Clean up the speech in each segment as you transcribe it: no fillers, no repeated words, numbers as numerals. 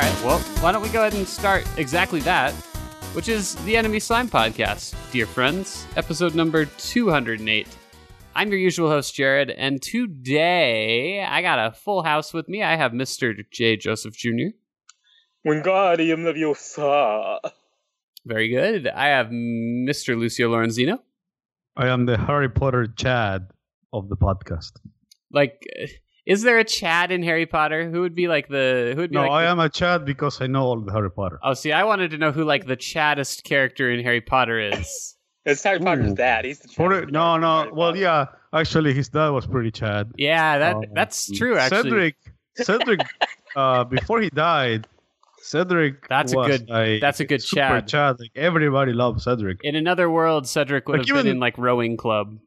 right, well, why don't we go ahead and start exactly that, which is the Enemy Slime Podcast, dear friends, episode number 208. I'm your usual host, Jared, and today I got a full house with me. I have Mr. J. Joseph Jr. Wingardium Leviosa. Very good. I have Mr. Lucio Lorenzino. I am the Harry Potter Chad of the podcast. Like, is there a Chad in Harry Potter? Who would be like the... Who would be no, like I am a Chad because I know all the Harry Potter. Oh, see, I wanted to know who like the Chaddest character in Harry Potter is. It's Harry Potter's dad. He's the Chad. No. Well, yeah. Actually, his dad was pretty Chad. Yeah, that's true, actually. Cedric, before he died... Cedric that's a good super Chad. Like, everybody loves Cedric. In another world, Cedric would have been in like rowing club.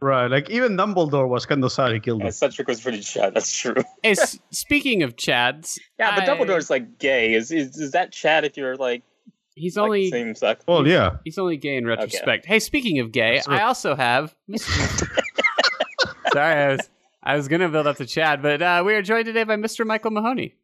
Right, like even Dumbledore was kind of sad he killed him. Cedric was pretty Chad, that's true. Hey, speaking of Chads... Yeah, but Dumbledore's like gay. Is that Chad if you're like... He's like only... Same sex? Well, yeah. He's only gay in retrospect. Okay. Hey, speaking of gay, I also have... Sorry, I was going to build up to Chad, but we are joined today by Mr. Michael Mahoney.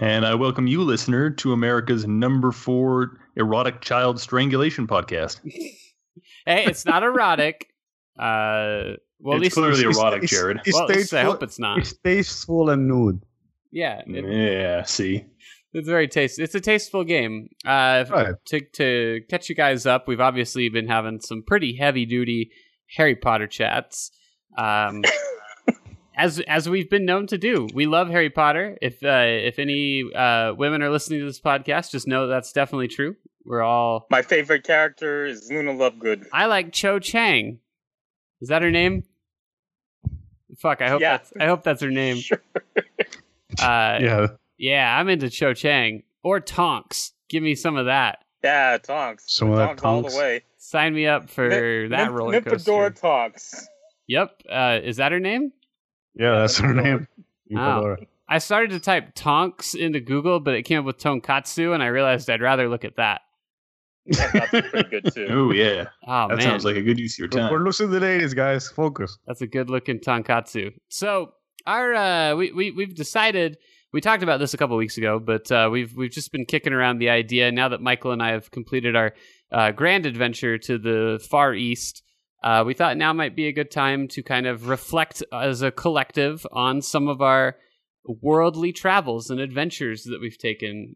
And I welcome you, listener, to America's number 4 erotic child strangulation podcast. Hey, it's not erotic. Well, it's at least clearly erotic, Jared. I hope it's not. It's tasteful and nude. Yeah. See? It's very tasteful. It's a tasteful game. Right. To catch you guys up, we've obviously been having some pretty heavy-duty Harry Potter chats. As we've been known to do, we love Harry Potter. If any women are listening to this podcast, just know that's definitely true. We're all... My favorite character is Luna Lovegood. I like Cho Chang. Is that her name? Fuck, I hope that's her name. Sure. Yeah, I'm into Cho Chang or Tonks. Give me some of that. Yeah, Tonks. Some of that Tonks all the way. Sign me up for that roller coaster. Nymphadora Tonks. Yep. Is that her name? Yeah, that's her name. Oh. I started to type Tonks into Google, but it came up with Tonkatsu, and I realized I'd rather look at that. That's pretty good, too. Ooh, yeah. Oh, that sounds like a good use of your time. We're losing the ladies, guys. Focus. That's a good-looking Tonkatsu. So, our we've decided... We talked about this a couple weeks ago, but we've just been kicking around the idea. Now that Michael and I have completed our grand adventure to the Far East... we thought now might be a good time to kind of reflect as a collective on some of our worldly travels and adventures that we've taken.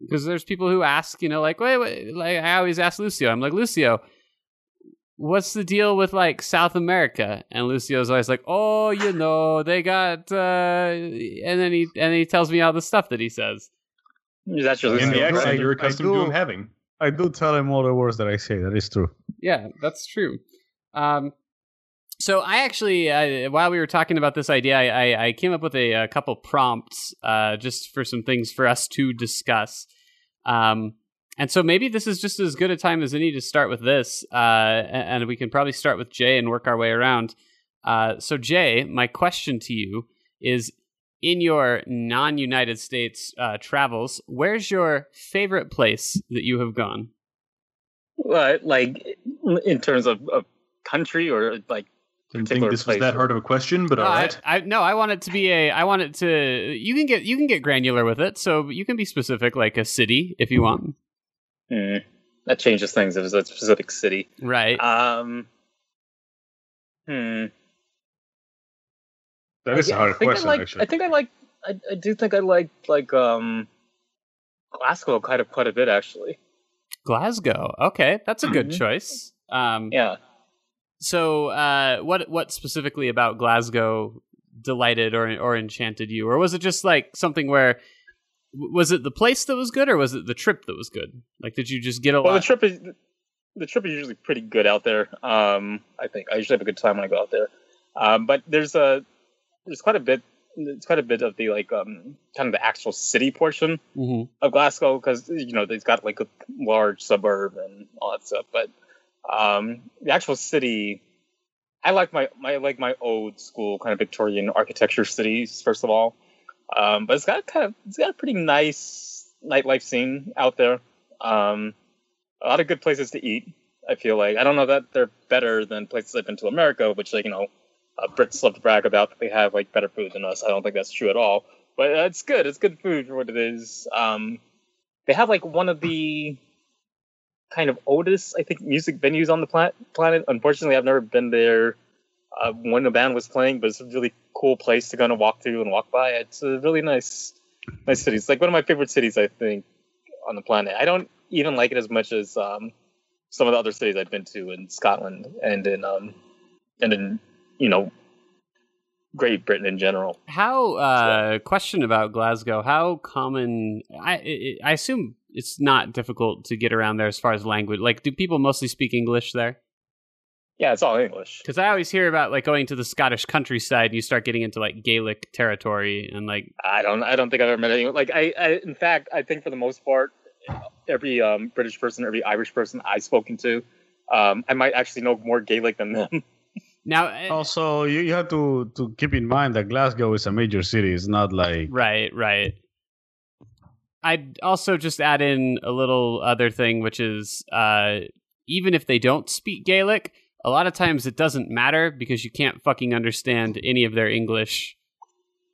Because there's people who ask, you know, like, wait, like I always ask Lucio. I'm like, Lucio, what's the deal with like South America? And Lucio's always like, oh, you know, they got, and then he tells me all the stuff that he says. That's your Lucio. In the accent you're accustomed to him having. I do tell him all the words that I say. That is true. Yeah, that's true. So I actually, while we were talking about this idea, I came up with a couple prompts just for some things for us to discuss. And so maybe this is just as good a time as any to start with this. And we can probably start with Jay and work our way around. So Jay, my question to you is, in your non-United States travels, where's your favorite place that you have gone? Like, in terms of country or like particular place? Didn't think this was that hard of a question, but all right. I want it to be you can get granular with it, so you can be specific, like a city if you want. That changes things if it's a specific city. Right. That is a hard question, actually. I think I like Glasgow quite a bit, actually. Glasgow. Okay, that's a good choice. Yeah. So, what specifically about Glasgow delighted or enchanted you, or was it just like something where was it the place that was good, or was it the trip that was good? Like, did you just get a lot? Well, the trip is usually pretty good out there. I think I usually have a good time when I go out there. But there's quite a bit. It's quite a bit of the like kind of the actual city portion of Glasgow because you know they've got like a large suburb and all that stuff. But the actual city, I like my old school kind of Victorian architecture cities first of all. But it's got a pretty nice nightlife scene out there. A lot of good places to eat. I feel like I don't know that they're better than places I've been to America, which like you know. Brits love to brag about that they have like better food than us. I don't think that's true at all. But it's good. It's good food for what it is. They have like one of the kind of oldest, I think, music venues on the planet. Unfortunately, I've never been there when the band was playing, but it's a really cool place to kind of walk through and walk by. It's a really nice city. It's like one of my favorite cities, I think, on the planet. I don't even like it as much as some of the other cities I've been to in Scotland and in you know, Great Britain in general. Question about Glasgow, how common, I assume it's not difficult to get around there as far as language. Like, do people mostly speak English there? Yeah, it's all English. Because I always hear about, like, going to the Scottish countryside and you start getting into, like, Gaelic territory and, like... I don't think I've ever met anyone. Like, I think for the most part, every British person, every Irish person I've spoken to, I might actually know more Gaelic than them. Now, also, you have to keep in mind that Glasgow is a major city. It's not like... Right. I'd also just add in a little other thing, which is even if they don't speak Gaelic, a lot of times it doesn't matter because you can't fucking understand any of their English.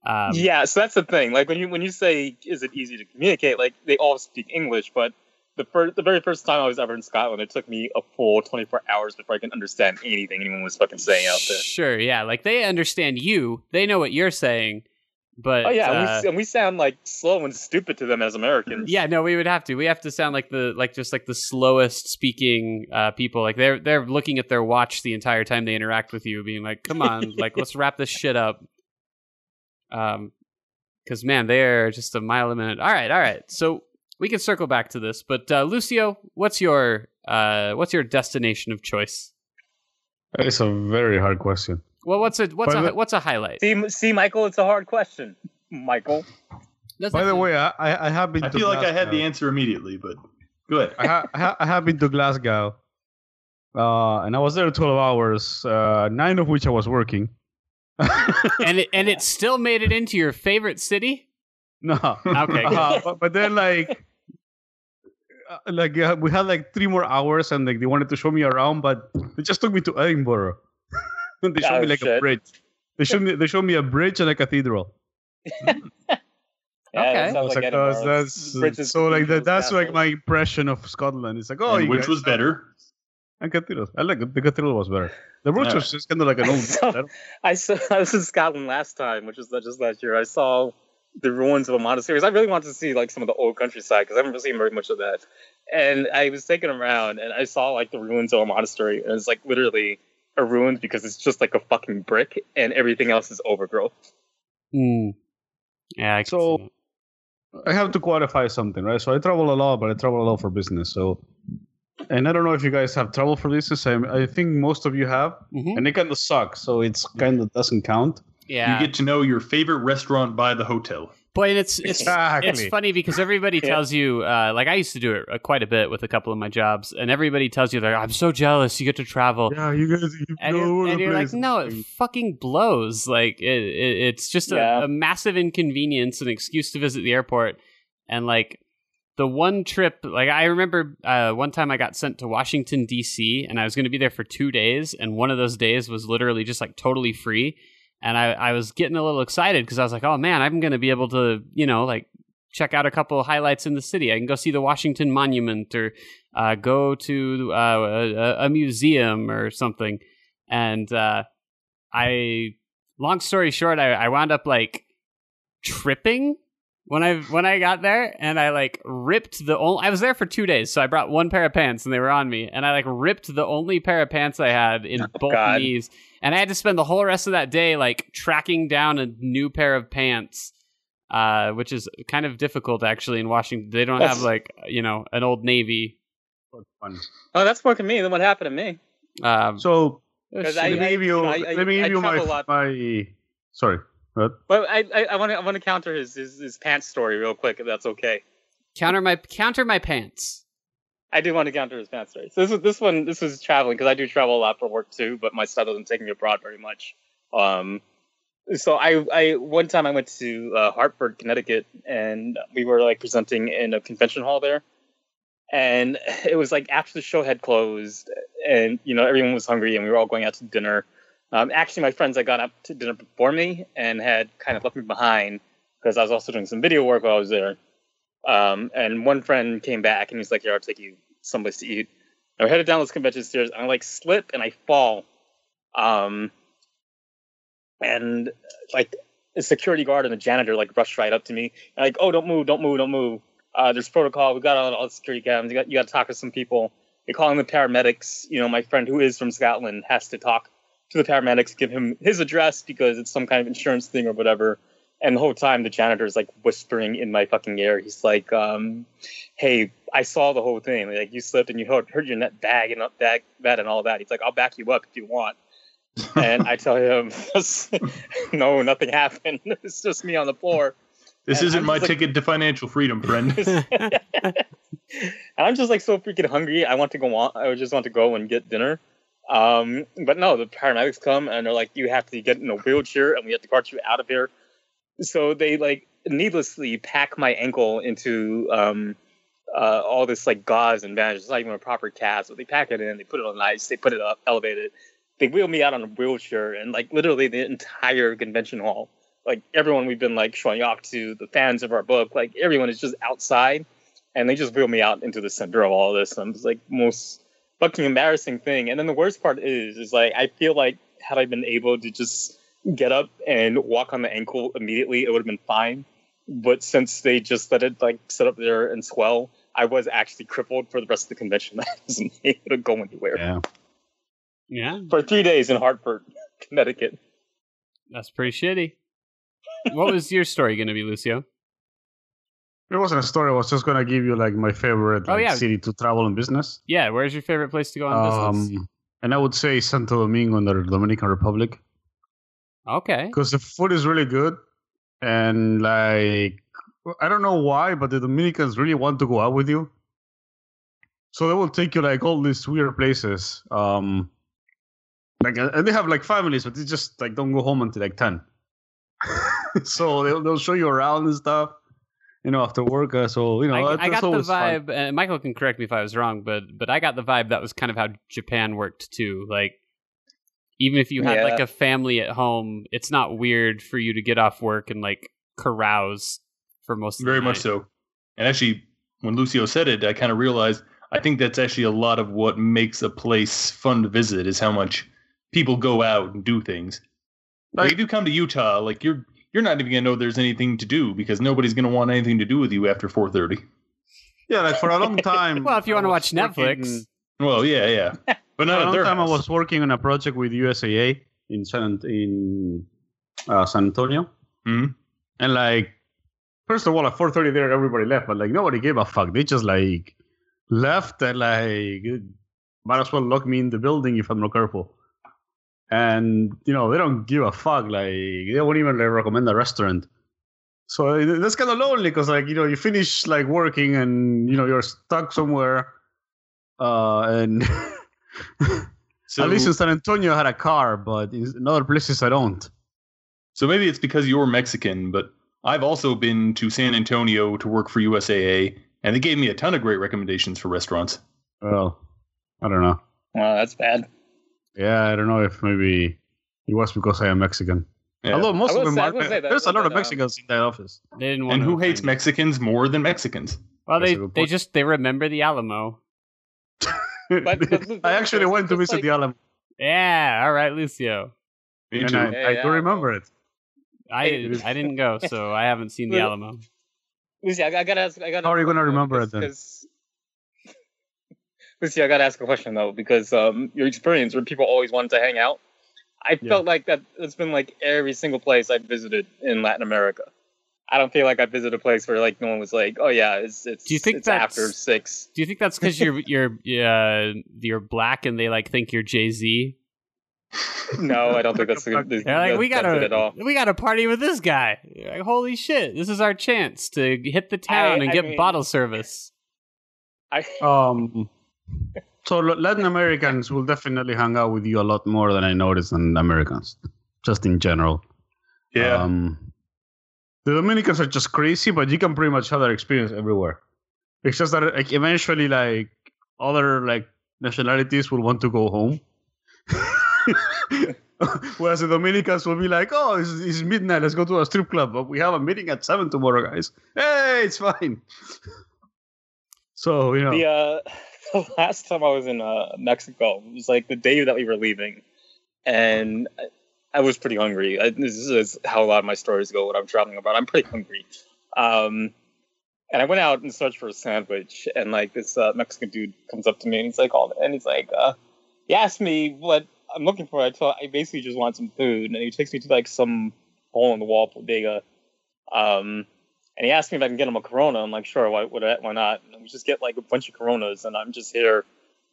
Yeah, so that's the thing. Like, when you say, is it easy to communicate? Like, they all speak English, but the very first time I was ever in Scotland, it took me a full 24 hours before I could understand anything anyone was fucking saying out there. Sure, yeah. Like, they understand you. They know what you're saying. But, oh, yeah, and we sound, like, slow and stupid to them as Americans. Yeah, no, we would have to. We have to sound like the slowest speaking people. Like, they're looking at their watch the entire time they interact with you, being like, come on, like, let's wrap this shit up. Because, man, they're just a mile a minute. All right. So... we can circle back to this, but Lucio, what's your destination of choice? It's a very hard question. Well, what's a highlight? See, Michael, it's a hard question, Michael. By the way, I have been. I feel like I had the answer immediately, but good. I have been to Glasgow, and I was there 12 hours, 9 of which I was working. and it still made it into your favorite city? No. Okay. But then like. We had like 3 more hours and like they wanted to show me around, but they just took me to Edinburgh. They showed me like shit. A bridge. They showed me a bridge and a cathedral. Yeah, okay. That's like my impression of Scotland. It's like, oh, which was better? And cathedrals. I like the cathedral was better. The bridge was just kind of like an old. I was in Scotland last time, which was just last year. I saw the ruins of a monastery. I really wanted to see like some of the old countryside because I haven't seen very much of that. And I was taken around and I saw like the ruins of a monastery, and it's like literally a ruin because it's just like a fucking brick and everything else is overgrowth. Mm. Yeah. I have to qualify something, right? So I travel a lot, but I travel a lot for business. And I don't know if you guys have travel for business. I think most of you have, and it kind of sucks. So it's kind of doesn't count. Yeah. You get to know your favorite restaurant by the hotel. Boy, and it's funny because everybody tells you, like I used to do it quite a bit with a couple of my jobs, and everybody tells you, like, I'm so jealous you get to travel. Yeah, you guys, you're like, no, it fucking blows. Like it's just a massive inconvenience, an excuse to visit the airport, and like the one trip, like I remember one time I got sent to Washington D.C. and I was going to be there for 2 days, and one of those days was literally just like totally free. And I was getting a little excited because I was like, oh, man, I'm going to be able to, you know, like check out a couple of highlights in the city. I can go see the Washington Monument or go to a museum or something. And long story short, I wound up like tripping when I got there. And I like ripped I was there for 2 days. So I brought one pair of pants and they were on me. And I like ripped the only pair of pants I had in both knees. And I had to spend the whole rest of that day like tracking down a new pair of pants, which is kind of difficult actually in Washington. They don't have like, you know, an Old Navy. Oh, that's more to me than what happened to me. So let me give you my sorry. But I want to counter his pants story real quick, if that's okay. Counter my pants. I do want to counter his pants story. So this was traveling because I do travel a lot for work too, but my stuff doesn't take me abroad very much. So I one time I went to Hartford, Connecticut, and we were like presenting in a convention hall there, and it was like after the show had closed, and you know everyone was hungry, and we were all going out to dinner. Actually, my friends had gone up to dinner before me and had kind of left me behind. because I was also doing some video work while I was there. And one friend came back and he's like, "Yo, I'll take you someplace to eat." And we're headed down those convention stairs, and I like slip and I fall. And like a security guard and a janitor like rushed right up to me, and like, "Oh, don't move. There's protocol. We got all the security cams. You got to talk to some people. They're calling the paramedics. You know, my friend who is from Scotland has to talk to the paramedics, give him his address because it's some kind of insurance thing or whatever." And the whole time, the janitor is like whispering in my fucking ear. He's like, "Hey, I saw the whole thing. Like, you slipped and you hurt your net bag and that and all that." He's like, "I'll back you up if you want." And I tell him, "No, nothing happened. It's just me on the floor. This isn't my ticket to financial freedom, friend." And I'm just like so freaking hungry. I just want to go and get dinner. But no, the paramedics come and they're like, "You have to get in a wheelchair and we have to cart you out of here." So they like needlessly pack my ankle into all this like gauze and bandage. It's not even a proper cast, but they pack it in, they put it on ice, they put it up, elevate it. They wheel me out on a wheelchair, and like literally the entire convention hall, like everyone we've been like showing off to, the fans of our book, like everyone is just outside, and they just wheel me out into the center of all this. And it's like most fucking embarrassing thing. And then the worst part is like I feel like had I been able to just get up and walk on the ankle immediately, it would have been fine. But since they just let it like sit up there and swell, I was actually crippled for the rest of the convention. I wasn't able to go anywhere. Yeah. For 3 days in Hartford, Connecticut. That's pretty shitty. What was your story going to be, Lucio? It wasn't a story. I was just going to give you like my favorite city to travel and business. Yeah. Where's your favorite place to go on business? And I would say Santo Domingo in the Dominican Republic. Okay. Because the food is really good. And like, I don't know why, but the Dominicans really want to go out with you. So they will take you like all these weird places. And they have like families, but they just like don't go home until like 10. So they'll show you around and stuff, you know, after work. So, you know, I got the vibe. Michael can correct me if I was wrong, but I got the vibe that was kind of how Japan worked too. Like, even if you had like a family at home, it's not weird for you to get off work and like carouse for most of the night. Very much so. And actually, when Lucio said it, I kind of realized I think that's actually a lot of what makes a place fun to visit is how much people go out and do things. Like, if you come to Utah, like you're not even gonna know there's anything to do because nobody's gonna want anything to do with you after 4:30. Yeah, like for a long time. Well, if you want to watch Netflix. Well, yeah. But no, one time I was working on a project with USAA in San Antonio, mm-hmm. And like, first of all, at 4:30 there everybody left, but like nobody gave a fuck. They just like left and like might as well lock me in the building if I'm not careful. And you know they don't give a fuck. Like they won't even like, recommend a restaurant. So that's kind of lonely because like you know you finish like working and you know you're stuck somewhere, and. So, at least in San Antonio I had a car, but in other places I don't. So maybe it's because you're Mexican, but I've also been to San Antonio to work for USAA, and they gave me a ton of great recommendations for restaurants. Well, I don't know. Well, that's bad. Yeah, I don't know if maybe it was because I am Mexican. Yeah. Although most of them are. There's a lot of Mexicans in that office. They didn't want. And who hates Mexicans more than Mexicans? Well, they remember the Alamo. But I actually went to visit the Alamo. Yeah, all right, Lucio. And I do remember it. I didn't go, so I haven't seen the Alamo. Lucio, I gotta ask. How are you gonna remember it then? Lucio, I gotta ask a question though, because your experience where people always wanted to hang out, I felt like that's been like every single place I've visited in Latin America. I don't feel like I visited a place where like no one was like, "Oh yeah, it's." Do you think it's after 6? Do you think that's because you're black and they like think you're Jay-Z? No, I don't think that's the case. Like we gotta party with this guy. Like, holy shit, this is our chance to hit the town and get bottle service. So Latin Americans will definitely hang out with you a lot more than I noticed than Americans, just in general. Yeah. The Dominicans are just crazy, but you can pretty much have that experience everywhere. It's just that like, eventually, like other like nationalities will want to go home. Whereas the Dominicans will be like, oh, it's midnight. Let's go to a strip club. But we have a meeting at 7 tomorrow, guys. Hey, it's fine. So, you know. The last time I was in Mexico, it was like the day that we were leaving. And I was pretty hungry. This is how a lot of my stories go when I'm traveling about. I'm pretty hungry. And I went out and searched for a sandwich. And, like, this Mexican dude comes up to me and he's like, oh, and he's like, he asked me what I'm looking for. I basically just want some food. And he takes me to, like, some hole-in-the-wall bodega. And he asked me if I can get him a Corona. I'm like, sure, why not? And we just get, like, a bunch of Coronas. And I'm just here,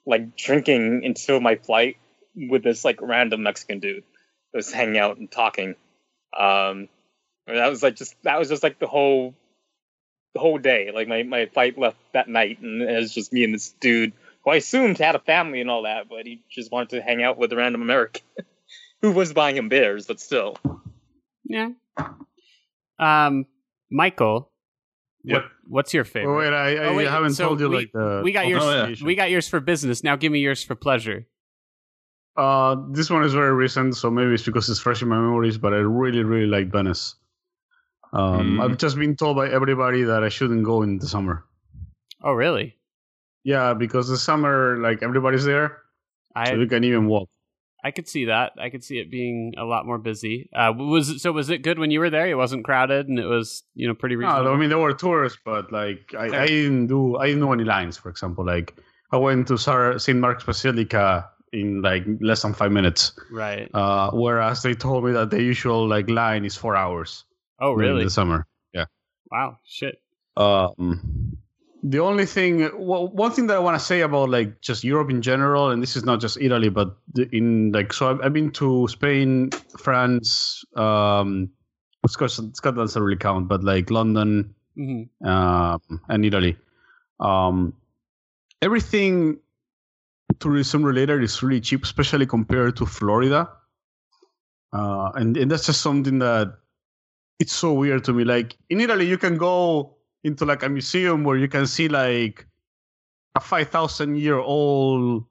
like, drinking until my flight with this, like, random Mexican dude that was hanging out and talking. And that was just, like, the whole day. Like, my flight left that night, and it was just me and this dude who I assumed had a family and all that, but he just wanted to hang out with a random American who was buying him beers, but still. Yeah. Michael, yep. What's your favorite? Wait, I haven't told you. We got yours. Oh, yeah, sure. We got yours for business. Now give me yours for pleasure. This one is very recent, so maybe it's because it's fresh in my memories. But I really, really like Venice. I've just been told by everybody that I shouldn't go in the summer. Oh, really? Yeah, because the summer, like, everybody's there, so you can even walk. I could see that. I could see it being a lot more busy. Was it good when you were there? It wasn't crowded, and it was, you know, pretty reasonable. No, I mean, there were tourists, but, like, I didn't know any lines, for example. Like, I went to St. Mark's Basilica in, like, less than 5 minutes. Right. Whereas they told me that the usual, like, line is 4 hours. Oh, really? In the summer. Yeah. Wow. Shit. The only thing, one thing that I want to say about, like, just Europe in general, and this is not just Italy, but I've been to Spain, France, Scotland doesn't really count, but, like, London, and Italy. Everything tourism related is really cheap, especially compared to Florida. And that's just something that it's so weird to me. Like, in Italy, you can go into, like, a museum where you can see, like, a 5,000-year-old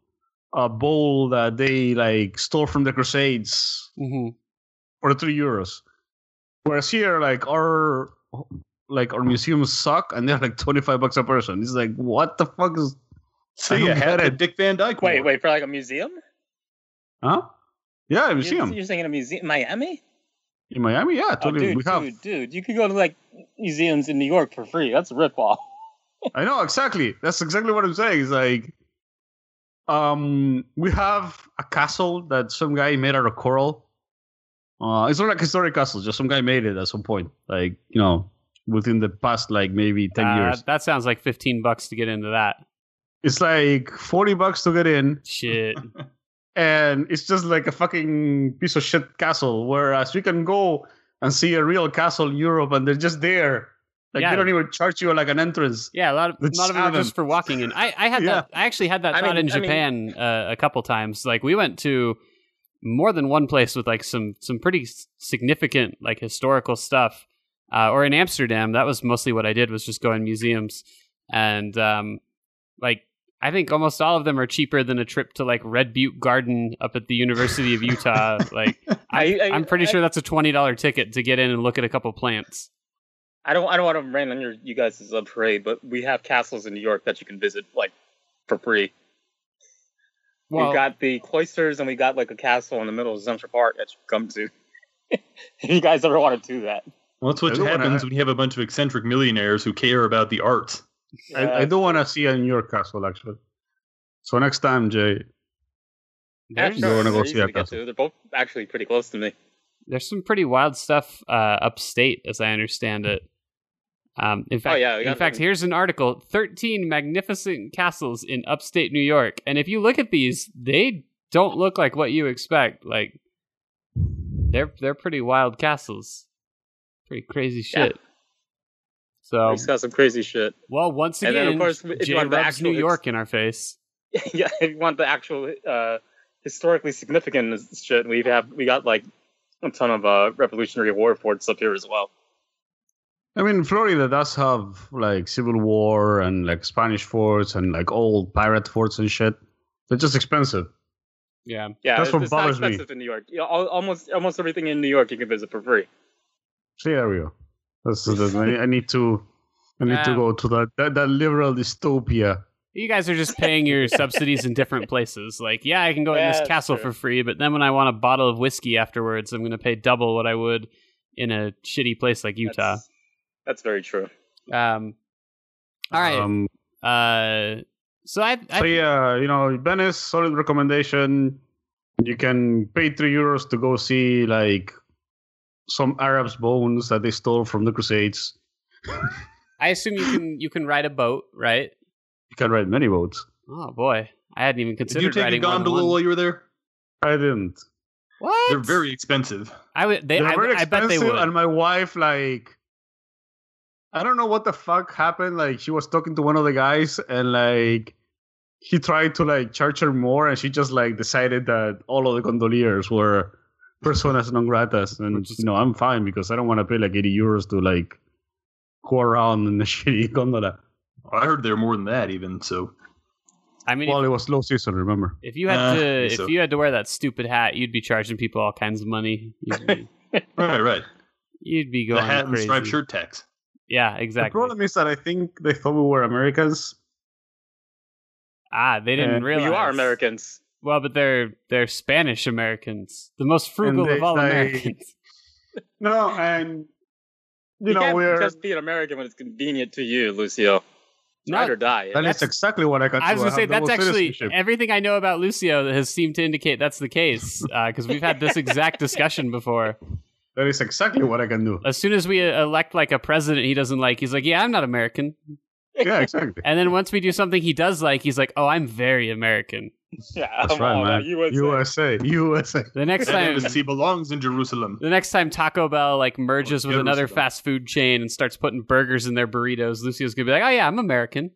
bowl that they, like, stole from the Crusades for €3. Whereas here, like, our museums suck, and they're, like, $25 a person. It's like, what the fuck is... So you had a Dick Van Dyke. Wait, for, like, a museum? Huh? Yeah, a museum. You're saying a museum? Miami? In Miami, yeah, totally. Oh, dude, you could go to, like, museums in New York for free. That's a ripoff. I know, exactly. That's exactly what I'm saying. It's like, we have a castle that some guy made out of coral. It's not like a historic castle. Just some guy made it at some point, like, you know, within the past, like, maybe 10 years. That sounds like $15 to get into that. It's like $40 to get in. Shit. And it's just like a fucking piece of shit castle. Whereas you can go and see a real castle in Europe, and they're just there. Like, yeah. They don't even charge you, like, an entrance. Yeah, a lot of them are just for walking in. I actually had that thought in Japan a couple times. Like, we went to more than one place with, like, some pretty significant, like, historical stuff. Or in Amsterdam, that was mostly what I did, was just go in museums. And, like, I think almost all of them are cheaper than a trip to, like, Red Butte Garden up at the University of Utah. Like, I'm pretty sure that's a $20 ticket to get in and look at a couple plants. I don't want to rain on you guys' parade, but we have castles in New York that you can visit, like, for free. Well, we've got the cloisters, and we got, like, a castle in the middle of Central Park that you come to. If you guys ever want to do that. Well, that's what happens when you have a bunch of eccentric millionaires who care about the arts. Yeah. I do want to see a New York castle, actually. So next time, Jay, you want to go see that castle? They're both actually pretty close to me. There's some pretty wild stuff upstate, as I understand it. In fact, here's an article: 13 magnificent castles in upstate New York. And if you look at these, they don't look like what you expect. Like, they're pretty wild castles, pretty crazy shit. Yeah. So he's got some crazy shit. Well, once again, and then, of course, Jay rubs New York in our face. Yeah, if you want the actual historically significant shit, we got like a ton of Revolutionary War forts up here as well. I mean, Florida does have, like, Civil War and, like, Spanish forts and, like, old pirate forts and shit. They're just expensive. Yeah, yeah. That's what bothers me. It's not expensive in New York. You know, almost everything in New York you can visit for free. See, there we go. I need to go to that liberal dystopia. You guys are just paying your subsidies in different places. Like, yeah, I can go in this castle for free, but then when I want a bottle of whiskey afterwards, I'm going to pay double what I would in a shitty place like Utah. That's very true. All right. Venice, solid recommendation. You can pay €3 to go see like some Arab's bones that they stole from the Crusades. I assume you can ride a boat, right? You can ride many boats. Oh boy, I hadn't even considered riding one. Did you take a gondola while you were there? I didn't. What? They're very expensive. I bet they would. And my wife, like, I don't know what the fuck happened. Like, she was talking to one of the guys, and like, he tried to like charge her more, and she just like decided that all of the gondoliers were personas non gratas, and just, I'm fine because I don't want to pay like €80 to like go around in a shitty gondola. I heard there were more than that, even so. I mean, it was low season. Remember, if you had to wear that stupid hat, you'd be charging people all kinds of money. Right. You'd be going the hat crazy. And striped shirt tax. Yeah, exactly. The problem is that I think they thought we were Americans. Ah, they didn't realize you are Americans. Well, but they're Spanish Americans, the most frugal of all Americans. No, and you can't just be an American when it's convenient to you, Lucio. Ride or die. That's exactly what I got. I was going to say, that's actually everything I know about Lucio has seemed to indicate that's the case, because we've had this exact discussion before. That is exactly what I can do. As soon as we elect like a president he doesn't like, he's like, yeah, I'm not American. Yeah, exactly. And then once we do something he does like, he's like, oh, I'm very American. Yeah, that's right, man. USA. The next time he belongs in Jerusalem. The next time Taco Bell like merges with another fast food chain and starts putting burgers in their burritos, Lucio's gonna be like, oh yeah, I'm American.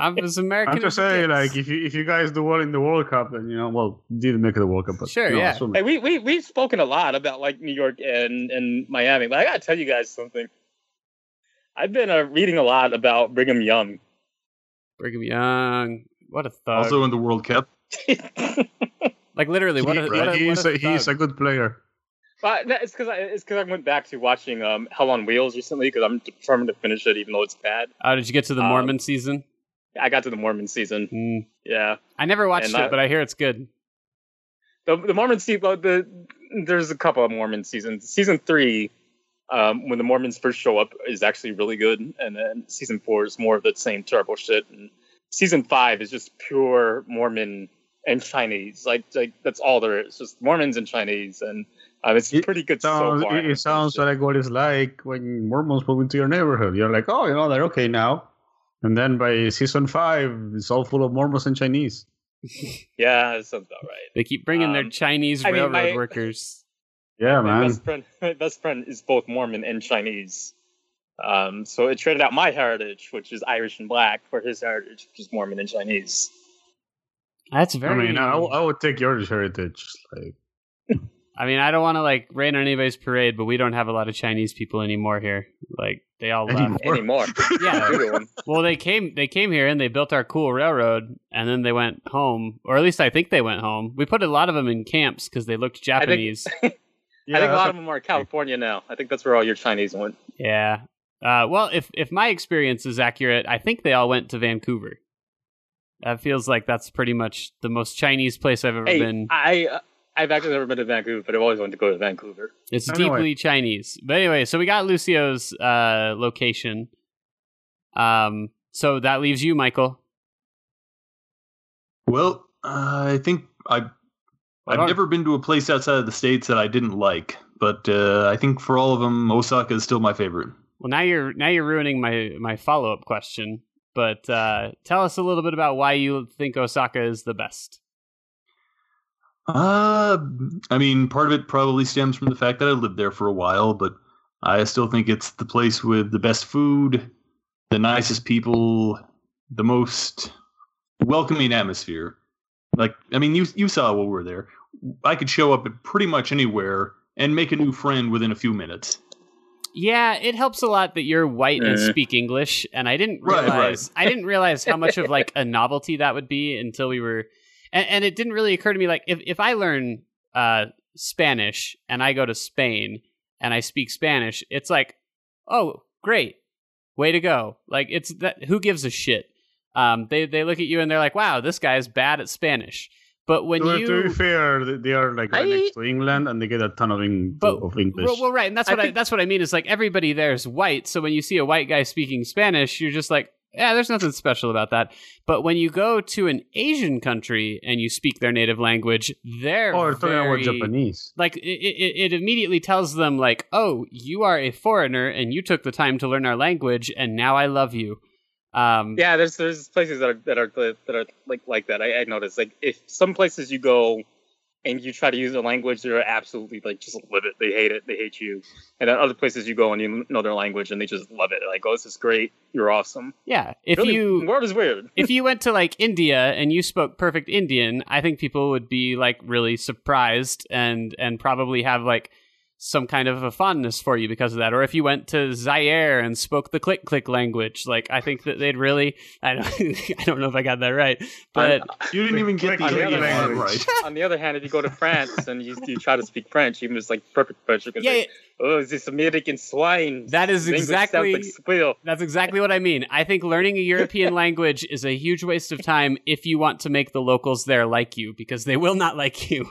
I'm as American. I'm just saying, like, if you guys do well in the World Cup, then didn't make it the World Cup, but sure, yeah. Hey, we've spoken a lot about like New York and Miami, but I gotta tell you guys something. I've been reading a lot about Brigham Young. Brigham Young. What a thug. Also in the World Cup. Like, literally, he's a good player. But it's because I went back to watching Hell on Wheels recently because I'm determined to finish it even though it's bad. Oh, did you get to the Mormon season? I got to the Mormon season. Mm. Yeah. I never watched but I hear it's good. The Mormon season, there's a couple of Mormon seasons. Season 3, when the Mormons first show up, is actually really good. And then season 4 is more of the same terrible shit. And season 5 is just pure Mormon and Chinese. Like that's all there is. Just Mormons and Chinese. And it's pretty good so far. It sounds like what it's like when Mormons move into your neighborhood. You're like, oh, they're okay now. And then by season 5, it's all full of Mormons and Chinese. Yeah, that sounds about right. They keep bringing their Chinese railroad workers. Yeah, man. My best friend is both Mormon and Chinese. So it traded out my heritage, which is Irish and black, for his heritage, which is Mormon and Chinese. That's very... I mean, I would take your heritage. Like... I mean, I don't want to, like, rain on anybody's parade, but we don't have a lot of Chinese people anymore here. Like, they all left. Anymore. Yeah. Well, they came here, and they built our cool railroad, and then they went home. Or at least I think they went home. We put a lot of them in camps because they looked Japanese. I think a lot of them are California now. I think that's where all your Chinese went. Yeah. Well, if my experience is accurate, I think they all went to Vancouver. That feels like that's pretty much the most Chinese place I've ever been. I've actually never been to Vancouver, but I've always wanted to go to Vancouver. It's deeply Chinese. But anyway, so we got Lucio's location. So that leaves you, Michael. Well, I think I've never been to a place outside of the States that I didn't like. But I think for all of them, Osaka is still my favorite. Well, now you're ruining my follow-up question. But tell us a little bit about why you think Osaka is the best. I mean, part of it probably stems from the fact that I lived there for a while, but I still think it's the place with the best food, the nicest people, the most welcoming atmosphere. Like, I mean, you saw while we were there. I could show up at pretty much anywhere and make a new friend within a few minutes. Yeah, it helps a lot that you're white and speak English, and I didn't realize how much of like a novelty that would be until we were... And it didn't really occur to me, like, if I learn Spanish and I go to Spain and I speak Spanish, it's like, oh, great, way to go. Like, it's that, who gives a shit? They look at you and they're like, wow, this guy is bad at Spanish. But when to be fair, they are like right next to England, and they get a ton of English. Well, right, and that's what I mean. Is like everybody there is white, so when you see a white guy speaking Spanish, you're just like, yeah, there's nothing special about that. But when you go to an Asian country and you speak their native language, they're Japanese. Like it immediately tells them, like, oh, you are a foreigner and you took the time to learn our language, and now I love you. Yeah, there's places that are like that. I noticed, like, if some places you go and you try to use their language, they're absolutely like just live it. They hate it. They hate you. And then other places you go and you know their language and they just love it. Like, oh, this is great. You're awesome. Yeah. The world is weird. If you went to like India and you spoke perfect Indian, I think people would be like really surprised and probably have like some kind of a fondness for you because of that. Or if you went to Zaire and spoke the click language, like, I think that they'd really, I don't know if I got that right, but you didn't even get the other language right. On the other hand, if you go to France and you try to speak French, even just like perfect French, you can say, oh, is this American swine? That's exactly what I mean. I think learning a European language is a huge waste of time if you want to make the locals there like you, because they will not like you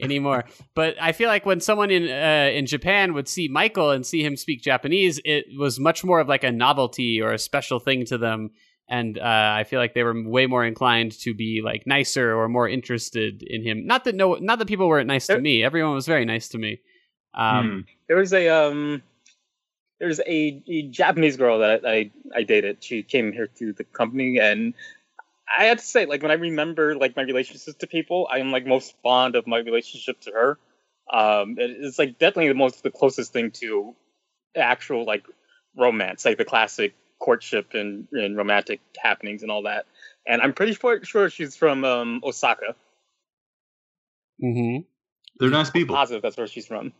anymore. But I feel like when someone in Japan would see Michael and see him speak Japanese, it was much more of like a novelty or a special thing to them. And I feel like they were way more inclined to be like nicer or more interested in him. Not that people weren't nice to me. Everyone was very nice to me. There was a Japanese girl that I dated. She came here to the company, and I have to say, like, when I remember like my relationships to people, I'm like most fond of my relationship to her. It's like definitely the closest thing to actual like romance, like the classic courtship and romantic happenings and all that. And I'm pretty sure she's from Osaka. Mm-hmm. They're nice people. I'm positive that's where she's from.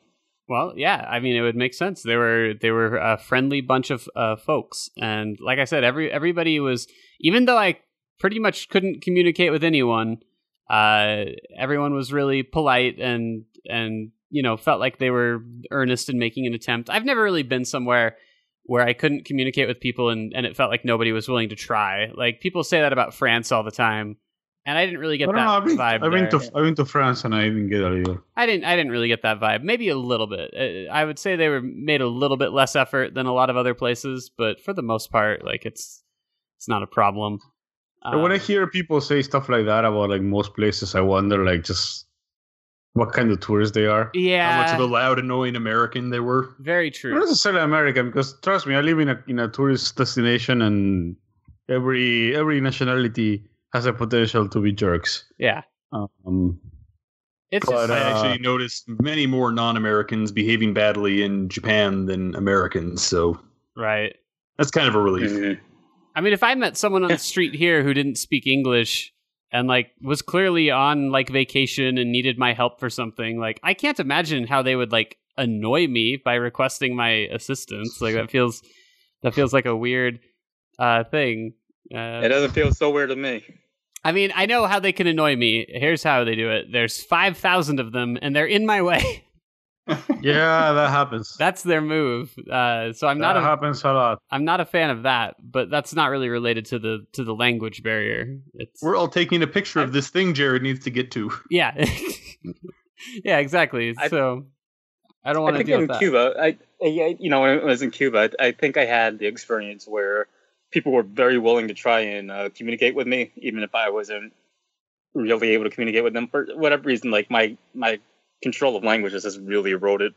Well, yeah, I mean, it would make sense. They were a friendly bunch of folks, and like I said, everybody was. Even though I pretty much couldn't communicate with anyone, everyone was really polite and you know, felt like they were earnest in making an attempt. I've never really been somewhere where I couldn't communicate with people and it felt like nobody was willing to try. Like, people say that about France all the time. And I didn't really get vibe. I went to France and I didn't get that either. I didn't really get that vibe. Maybe a little bit. I would say they were made a little bit less effort than a lot of other places, but for the most part, like, it's not a problem. When I hear people say stuff like that about like most places, I wonder like just what kind of tourists they are. Yeah. How much of a loud, annoying American they were. Very true. Not necessarily American, because trust me, I live in a tourist destination, and every nationality has a potential to be jerks. Yeah. I actually noticed many more non-Americans behaving badly in Japan than Americans, so right. That's kind of a relief. Mm-hmm. I mean, if I met someone on the street here who didn't speak English and like was clearly on like vacation and needed my help for something, like, I can't imagine how they would like annoy me by requesting my assistance. Like, that feels like a weird thing. It doesn't feel so weird to me. I mean, I know how they can annoy me. Here's how they do it. There's 5,000 of them, and they're in my way. Yeah, that happens. That's their move. That happens a lot. I'm not a fan of that, but that's not really related to the language barrier. We're all taking a picture of this thing Jared needs to get to. Yeah, yeah, exactly. So I don't want to deal with that. Cuba, when I was in Cuba, I think I had the experience where people were very willing to try and communicate with me, even if I wasn't really able to communicate with them for whatever reason. Like, my control of languages has really eroded,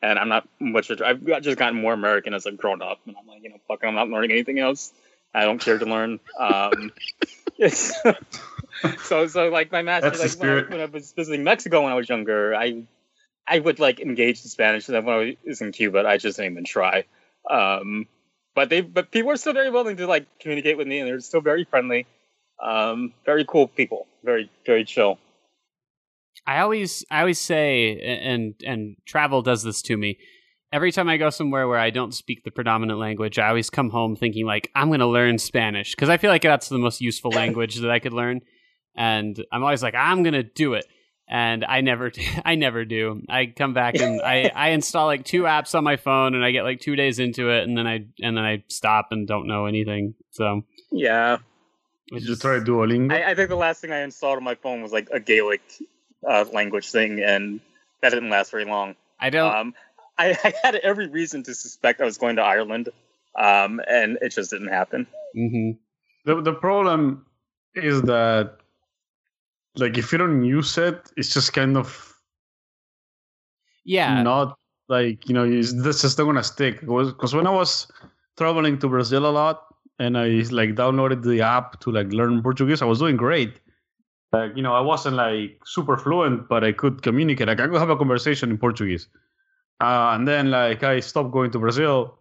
and I'm not much. I've just gotten more American as I've grown up, and I'm like, you know, fuck, I'm not learning anything else. I don't care to learn. So like my master, like when I was visiting Mexico when I was younger, I would like engage in Spanish, and then when I was in Cuba, I just didn't even try. But people are still very willing to like communicate with me, and they're still very friendly, very cool people, very very chill. I always say, and travel does this to me. Every time I go somewhere where I don't speak the predominant language, I always come home thinking like I'm going to learn Spanish because I feel like that's the most useful language that I could learn. And I'm always like, I'm going to do it. And I never do. I come back and I install like 2 apps on my phone and I get like 2 days into it. And then I stop and don't know anything. So, yeah. Did you try Duolingo? I think the last thing I installed on my phone was like a Gaelic language thing. And that didn't last very long. I don't. I had every reason to suspect I was going to Ireland. And it just didn't happen. Mm-hmm. The problem is that, like, if you don't use it, it's just kind of, yeah, not like, you know, this is not gonna stick. Because when I was traveling to Brazil a lot, and I like downloaded the app to like learn Portuguese, I was doing great. Like, you know, I wasn't like super fluent, but I could communicate. Like, I could have a conversation in Portuguese. And then like I stopped going to Brazil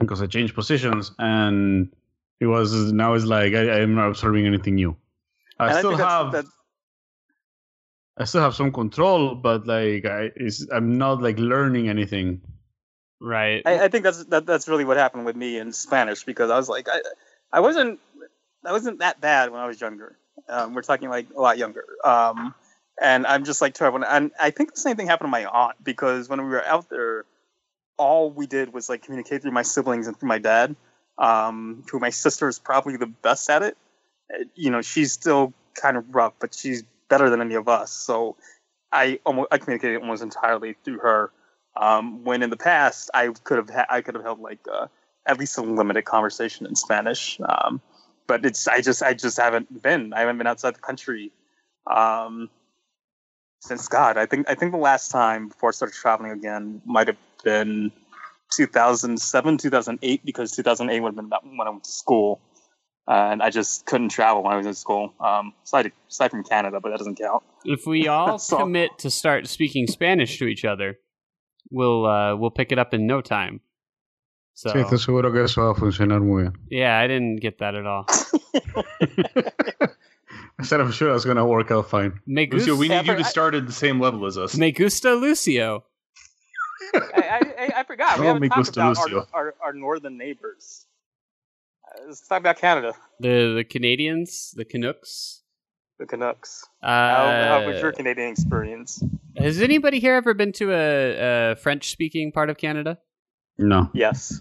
because I changed positions, and it was now it's like I'm not observing anything new. I still have some control, but like I'm not like learning anything. Right. I think that's really what happened with me in Spanish, because I was like, I wasn't that bad when I was younger. We're talking like a lot younger. And I'm just like terrible. And I think the same thing happened to my aunt, because when we were out there, all we did was like communicate through my siblings and through my dad, who my sister is probably the best at it. You know, she's still kind of rough, but she's better than any of us. So I communicated almost entirely through her. When in the past I could have held like at least a limited conversation in Spanish. But I just haven't been. I haven't been outside the country since God. I think the last time before I started traveling again might have been 2007, 2008, because 2008 would have been when I went to school. And I just couldn't travel when I was in school, aside from Canada, but that doesn't count. If we all commit to start speaking Spanish to each other, we'll pick it up in no time. So, sí, estoy seguro que eso va a funcionar muy bien. Yeah, I didn't get that at all. I said I'm sure that's going to work out fine. Lucio, we need you to start at the same level as us. Me gusta Lucio. I forgot. We haven't talked about our northern neighbors. Let's talk about Canada. The Canadians, the Canucks. The Canucks. How was your Canadian experience? Has anybody here ever been to a French-speaking part of Canada? No. Yes.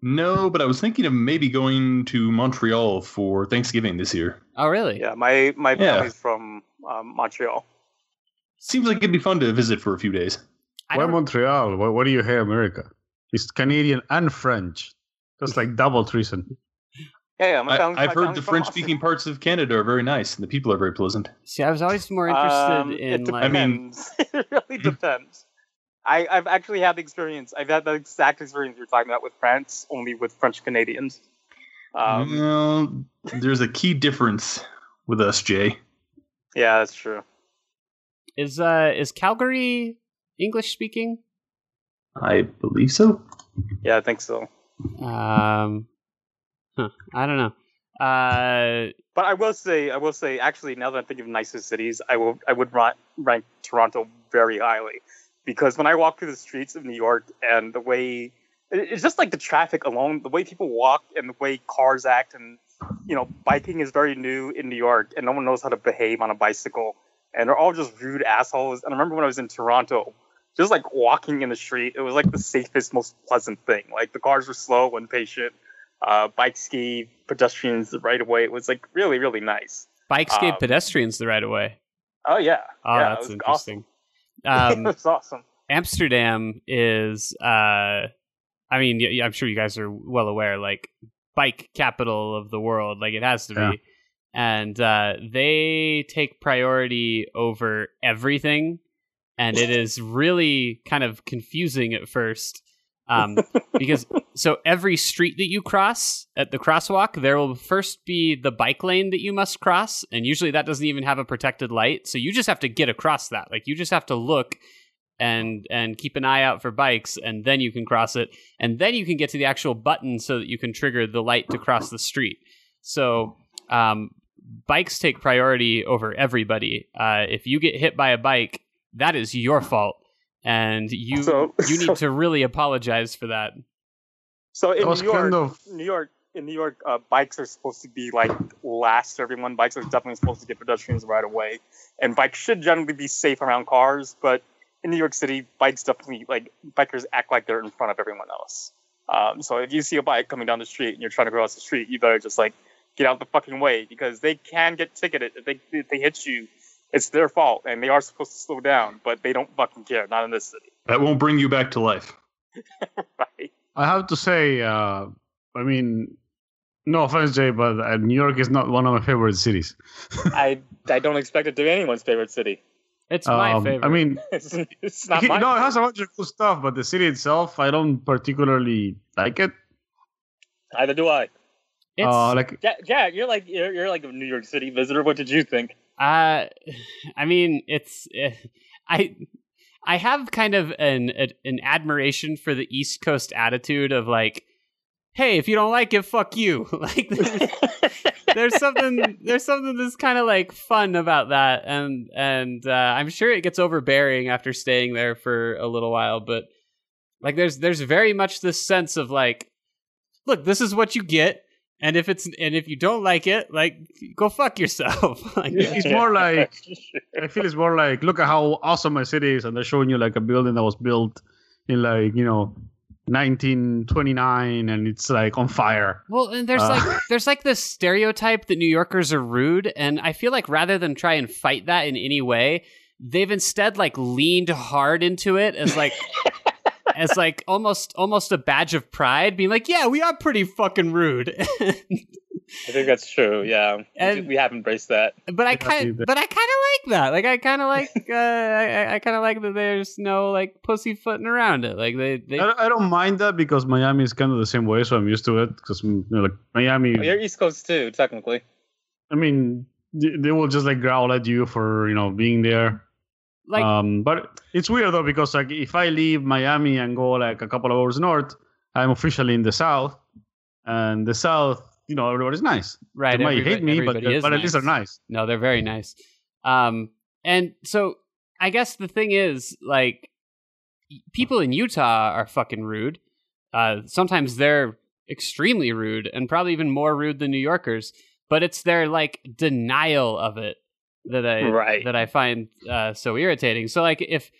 No, but I was thinking of maybe going to Montreal for Thanksgiving this year. Oh, really? Yeah, my family's from Montreal. Seems like it'd be fun to visit for a few days. Why Montreal? Why do you hate America? It's Canadian and French. That's like double treason. Yeah, I've heard the French-speaking parts of Canada are very nice, and the people are very pleasant. See, I was always more interested in... It really depends. I've actually had the experience. I've had the exact experience you're talking about with France, only with French Canadians. There's a key difference with us, Jay. Yeah, that's true. Is Calgary English-speaking? I believe so. Yeah, I think so. I don't know. But I will say, actually, now that I'm thinking of nicer cities, I would rank Toronto very highly, because when I walk through the streets of New York and the way it's just like the traffic alone, the way people walk and the way cars act, and you know, biking is very new in New York, and no one knows how to behave on a bicycle, and they're all just rude assholes. And I remember when I was in Toronto, just like walking in the street, it was like the safest, most pleasant thing. Like the cars were slow and patient. Bike ski pedestrians the right of way. It was like really, really nice. Bike ski pedestrians the right of way. Oh yeah. Oh, yeah, that's interesting. Awesome. It was awesome. Amsterdam is. I mean, I'm sure you guys are well aware, like bike capital of the world. Like it has to be, and they take priority over everything, and it is really kind of confusing at first. Because so every street that you cross at the crosswalk, there will first be the bike lane that you must cross. And usually that doesn't even have a protected light. So you just have to get across that. Like you just have to look and keep an eye out for bikes, and then you can cross it. And then you can get to the actual button so that you can trigger the light to cross the street. So, bikes take priority over everybody. If you get hit by a bike, that is your fault. And you need to really apologize for that. So in New York, in New York, bikes are supposed to be like last to everyone. Bikes are definitely supposed to get pedestrians right away, and bikes should generally be safe around cars. But in New York City, bikes definitely, like, bikers act like they're in front of everyone else. So if you see a bike coming down the street and you're trying to cross the street, you better just like get out the fucking way, because they can get ticketed if they hit you. It's their fault, and they are supposed to slow down, but they don't fucking care. Not in this city. That won't bring you back to life. Right. I have to say, I mean, no offense, Jay, but New York is not one of my favorite cities. I don't expect it to be anyone's favorite city. It's my favorite. I mean, it's not mine. No, it has a bunch of cool stuff, but the city itself, I don't particularly like it. Neither do I. You're like a New York City visitor. What did you think? I mean, I have kind of an admiration for the East Coast attitude of like, hey, if you don't like it, fuck you. Like, there's something that's kind of like fun about that, and I'm sure it gets overbearing after staying there for a little while, but like, there's very much this sense of like, look, this is what you get. And if you don't like it, like, go fuck yourself. Like, it's more like, I feel it's more like, look at how awesome my city is, and they're showing you like a building that was built in like, you know, 1929, and it's like on fire. Well, and there's like this stereotype that New Yorkers are rude, and I feel like rather than try and fight that in any way, they've instead like leaned hard into it as like. As like almost a badge of pride, being like, yeah, we are pretty fucking rude. I think that's true. Yeah, and we have embraced that. But I kind of like that. Like, I kind of like, I kind of like that. There's no like pussyfooting around it. Like they. I don't mind that, because Miami is kind of the same way, so I'm used to it. Because, you know, like Miami, you're East Coast too, technically. I mean, they will just like growl at you for, you know, being there. Like, but it's weird though, because like if I leave Miami and go like a couple of hours north, I'm officially in the South, and the South, you know, everybody's nice. Right. They might hate me, but at least they're nice. No, they're very nice. And so I guess the thing is, like, people in Utah are fucking rude. Sometimes they're extremely rude, and probably even more rude than New Yorkers. But it's their like denial of it that I find so irritating. So like if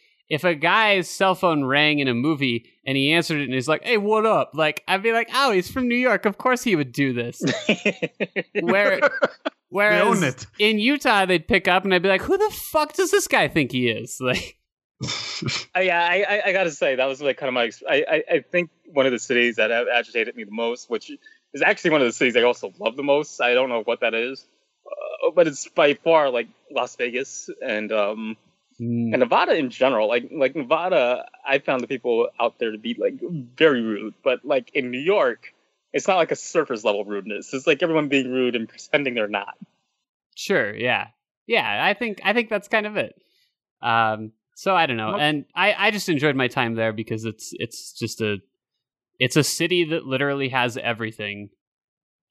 a guy's cell phone rang in a movie and he answered it and he's like, "Hey, what up?" Like, I'd be like, "Oh, he's from New York. Of course he would do this." Whereas in Utah they'd pick up and I'd be like, "Who the fuck does this guy think he is?" Like, I gotta say that was like kind of my. I think one of the cities that agitated me the most, which is actually one of the cities I also love the most. I don't know what that is. But it's by far like Las Vegas and Nevada in general. Like Nevada, I found the people out there to be like very rude. But like in New York, it's not like a surface level rudeness. It's like everyone being rude and pretending they're not. Sure. Yeah. Yeah. I think that's kind of it. So I don't know. And I just enjoyed my time there, because it's a city that literally has everything.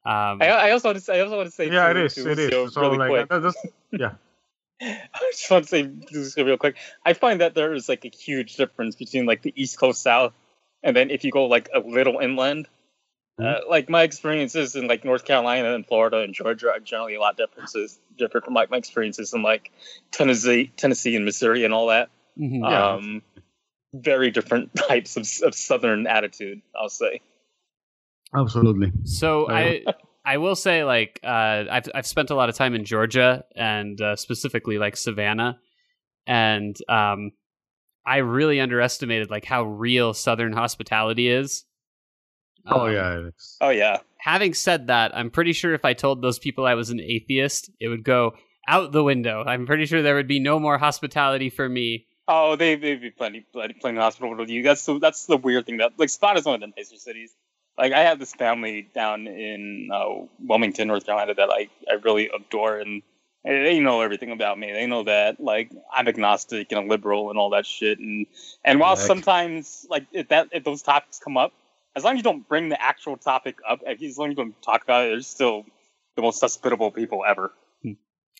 I also want to say, yeah, too, it is. So really like, quick. Yeah, I just want to say this real quick. I find that there is like a huge difference between like the East Coast South, and then if you go like a little inland, like my experiences in like North Carolina and Florida and Georgia are generally a lot different from like my experiences in like Tennessee and Missouri and all that. Mm-hmm. Very different types of Southern attitude, I'll say. Absolutely. So I will say, like, I've spent a lot of time in Georgia, and specifically like Savannah, and I really underestimated like how real Southern hospitality is. Oh yeah. Having said that, I'm pretty sure if I told those people I was an atheist, it would go out the window. I'm pretty sure there would be no more hospitality for me. Oh, they'd be plenty hospitable with you. That's the weird thing about like Savannah's one of them major cities. Like, I have this family down in Wilmington, North Carolina, that I really adore, and they know everything about me. They know that, like, I'm agnostic and a liberal and all that shit. And while sometimes, like, if those topics come up, as long as you don't bring the actual topic up, as long as you don't talk about it, they're still the most hospitable people ever.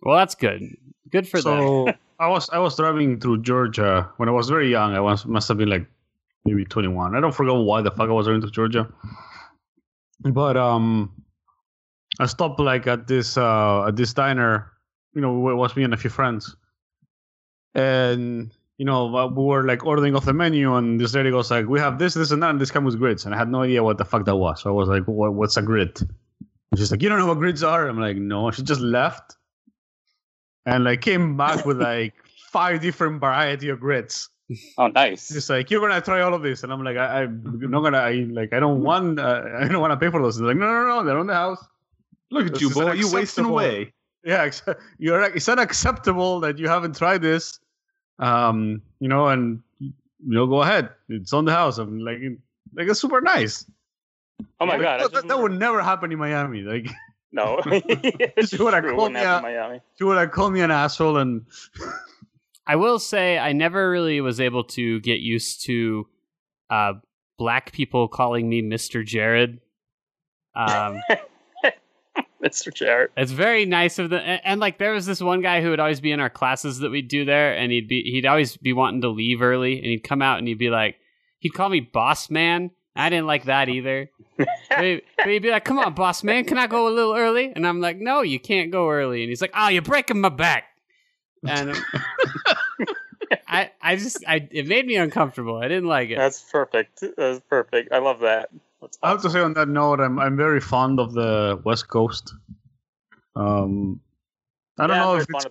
Well, that's good. Good for them. So, I was driving through Georgia when I was very young. I must have been, like, maybe 21. I don't forget why the fuck I was going to Georgia. But I stopped like at this diner, you know, it was me and a few friends. And, you know, we were like ordering off the menu, and this lady goes like, we have this, this, and that, and this comes with grits. And I had no idea what the fuck that was. So I was like, what's a grit? And she's like, you don't know what grits are? I'm like, no. She just left and like came back with like 5 different variety of grits. Oh, nice. It's like, you're gonna try all of this, and I'm like, I don't want to pay for those. They're like, no, they're on the house. Look at you, boy, you wasting away. Yeah, you're like, it's unacceptable that you haven't tried this. You know, and you know, go ahead, it's on the house. I'm like it's super nice. Oh my god, that would never happen in Miami. Like, no, she would have called me an asshole and. I will say I never really was able to get used to black people calling me Mr. Jared. Mr. Jared. It's very nice of them. And like there was this one guy who would always be in our classes that we'd do there, and he'd always be wanting to leave early, and he'd come out and he'd be like, he'd call me boss man. I didn't like that either. But he'd be like, come on, boss man, can I go a little early? And I'm like, no, you can't go early. And he's like, oh, you're breaking my back. And it made me uncomfortable. I didn't like it. That's perfect. That's perfect. I love that. Awesome. I have to say on that note, I'm very fond of the West Coast. I don't know if they're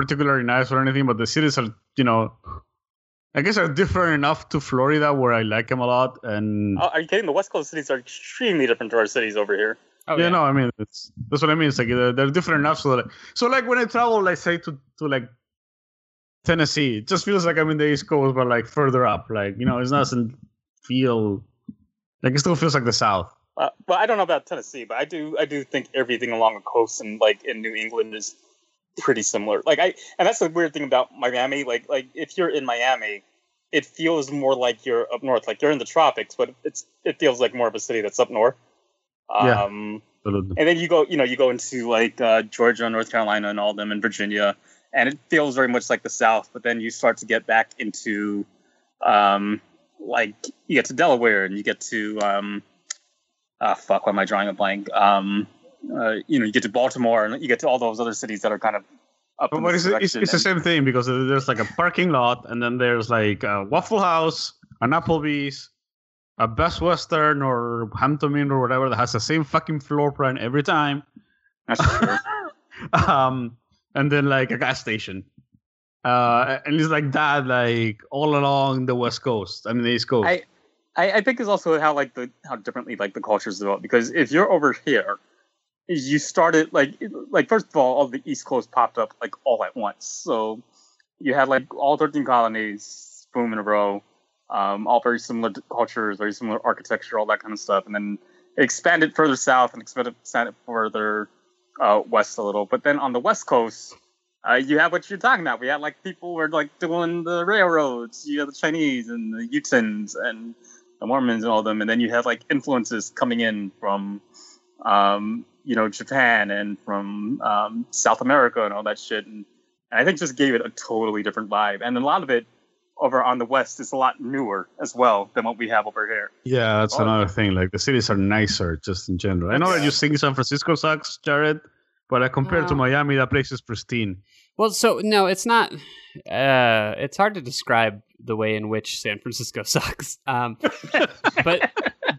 particularly nice or anything, but the cities are, you know, I guess are different enough to Florida where I like them a lot. And are you kidding? The West Coast cities are extremely different to our cities over here. Oh, yeah, no, I mean, that's what I mean. It's like they're different enough. So, when I travel, like, say, to Tennessee, it just feels like I'm in the East Coast, but, like, further up. Like, you know, it doesn't feel... Like, it still feels like the South. Well, I don't know about Tennessee, but I do think everything along the coast and, like, in New England is pretty similar. Like, and that's the weird thing about Miami. Like if you're in Miami, it feels more like you're up north. Like, you're in the tropics, but it feels like more of a city that's up north. And then you go into like Georgia, North Carolina, and all of them, and Virginia, and it feels very much like the South. But then you start to get back into like you get to Delaware, and you get to fuck, why am I drawing a blank? You get to Baltimore, and you get to all those other cities that are kind of up. But it's the same thing because there's like a parking lot, and then there's like a Waffle House, an Applebee's. A Best Western or Hampton Inn or whatever that has the same fucking floor plan every time. That's true. And then like a gas station. And it's like that, like all along the West Coast. I mean, the East Coast. I think it's also how like how differently like the cultures develop, because if you're over here, you started like first of all the East Coast popped up like all at once. So you had like all 13 colonies, boom in a row. All very similar cultures, very similar architecture, all that kind of stuff. And then expanded further south and expanded further west a little. But then on the West Coast, you have what you're talking about. We had like people were like doing the railroads. You had the Chinese and the Utahns and the Mormons and all of them. And then you had like influences coming in from, Japan and from South America and all that shit. And I think just gave it a totally different vibe. And a lot of it, over on the West is a lot newer as well than what we have over here. Yeah, that's another thing. Like the cities are nicer just in general. I know that you think San Francisco sucks, Jared, but compared to Miami, that place is pristine. Well, so no, it's not. It's hard to describe the way in which San Francisco sucks.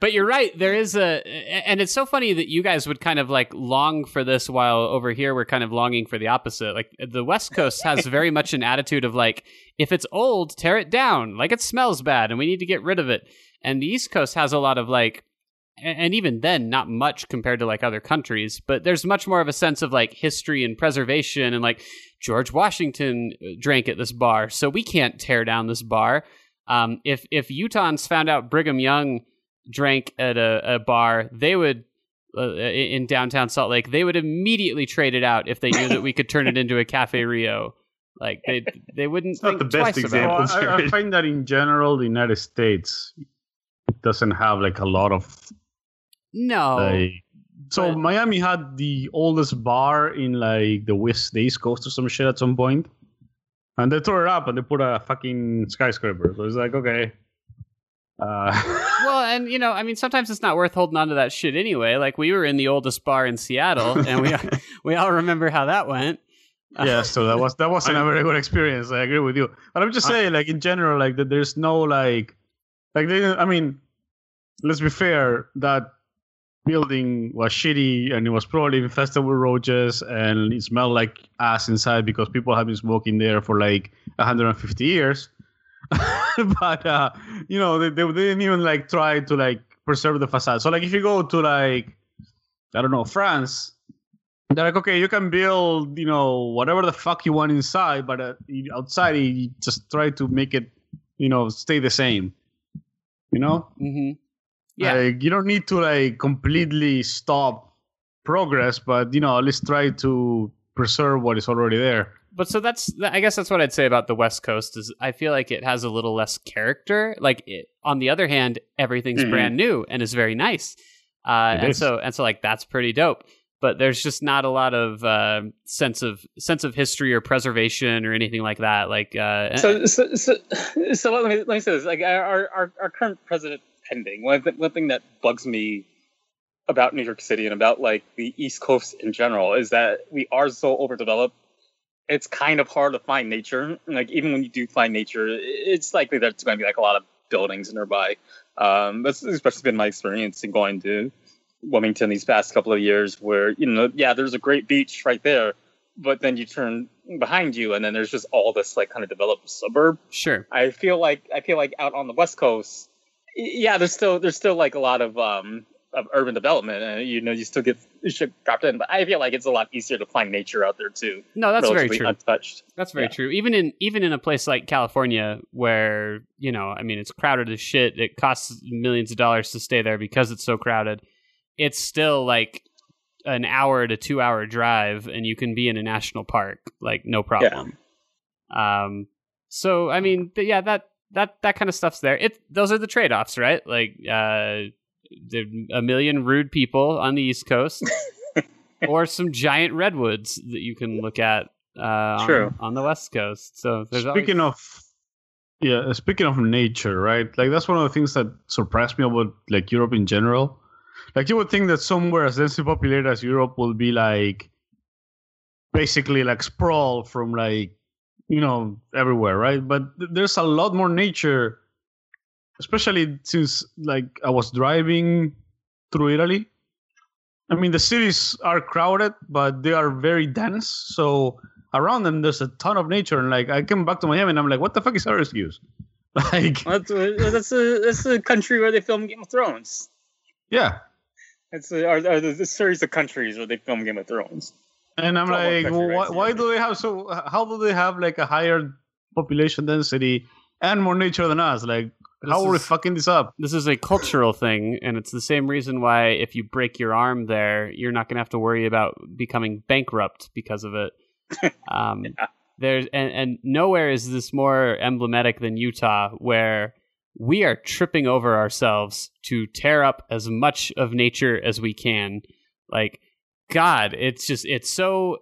But you're right. There is and it's so funny that you guys would kind of like long for this, while over here we're kind of longing for the opposite. Like the West Coast has very much an attitude of like, if it's old, tear it down. Like it smells bad, and we need to get rid of it. And the East Coast has a lot of like, and even then, not much compared to like other countries. But there's much more of a sense of like history and preservation, and like George Washington drank at this bar, so we can't tear down this bar. If Utahns found out Brigham Young drank at a bar, they would in downtown Salt Lake, they would immediately trade it out if they knew that we could turn it into a Cafe Rio. Like they wouldn't. It's think not the best example. I find that in general, the United States doesn't have like a lot of no. So Miami had the oldest bar in like the East Coast or some shit at some point, and they tore it up and they put a fucking skyscraper. So it's like okay. Well, and, you know, I mean, sometimes it's not worth holding on to that shit anyway. Like, we were in the oldest bar in Seattle, and we all remember how that went. Yeah, so that wasn't a very good experience. I agree with you. But I'm just saying, like, in general, like, that there's no, like, they didn't, I mean, let's be fair, that building was shitty, and it was probably infested with roaches, and it smelled like ass inside because people have been smoking there for, like, 150 years. But, you know, they didn't even, like, try to, like, preserve the facade. So, like, if you go to, like, I don't know, France, they're like, okay, you can build, you know, whatever the fuck you want inside, but outside, you just try to make it, you know, stay the same. You know? Mm-hmm. Yeah. Like, you don't need to, like, completely stop progress, but, you know, at least try to preserve what is already there. But so I guess that's what I'd say about the West Coast is I feel like it has a little less character. Like, on the other hand, everything's brand new and is very nice. So like, that's pretty dope. But there's just not a lot of sense of history or preservation or anything like that. Like so let me say this. Like our current president pending. One thing that bugs me about New York City and about like the East Coast in general is that we are so overdeveloped. It's kind of hard to find nature. Like even when you do find nature, it's likely that it's going to be like a lot of buildings nearby. That's especially been my experience in going to Wilmington these past couple of years, where, you know, yeah, there's a great beach right there, but then you turn behind you and then there's just all this like kind of developed suburb. Sure. I feel like out on the West Coast, yeah, there's still like a lot of urban development, and you know, you still get shit dropped in, but I feel like it's a lot easier to find nature out there too. No, that's very true. Untouched. That's very true. Even in a place like California, where, you know, I mean, it's crowded as shit. It costs millions of dollars to stay there because it's so crowded. It's still like an hour to 2 hour drive, and you can be in a national park, like no problem. Yeah. So I mean, yeah, that kind of stuff's there. Those are the trade offs, right? Like there are a million rude people on the East Coast, or some giant redwoods that you can look at on the West Coast. So there's speaking of nature, right? Like that's one of the things that surprised me about like Europe in general. Like, you would think that somewhere as densely populated as Europe will be, like, basically, like, sprawl from, like, you know, everywhere, right? But there's a lot more nature, especially since, like, I was driving through Italy. I mean, the cities are crowded, but they are very dense. So around them, there's a ton of nature. And, like, I came back to Miami, and I'm like, what the fuck is our excuse? Like, that's a country where they film Game of Thrones. Yeah. It's a series of countries where they film Game of Thrones. And I'm like, why do they have how do they have like a higher population density and more nature than us? Like, how are we fucking this up? This is a cultural thing, and it's the same reason why if you break your arm there, you're not going to have to worry about becoming bankrupt because of it. Yeah. There's and nowhere is this more emblematic than Utah, where we are tripping over ourselves to tear up as much of nature as we can. Like, God, it's so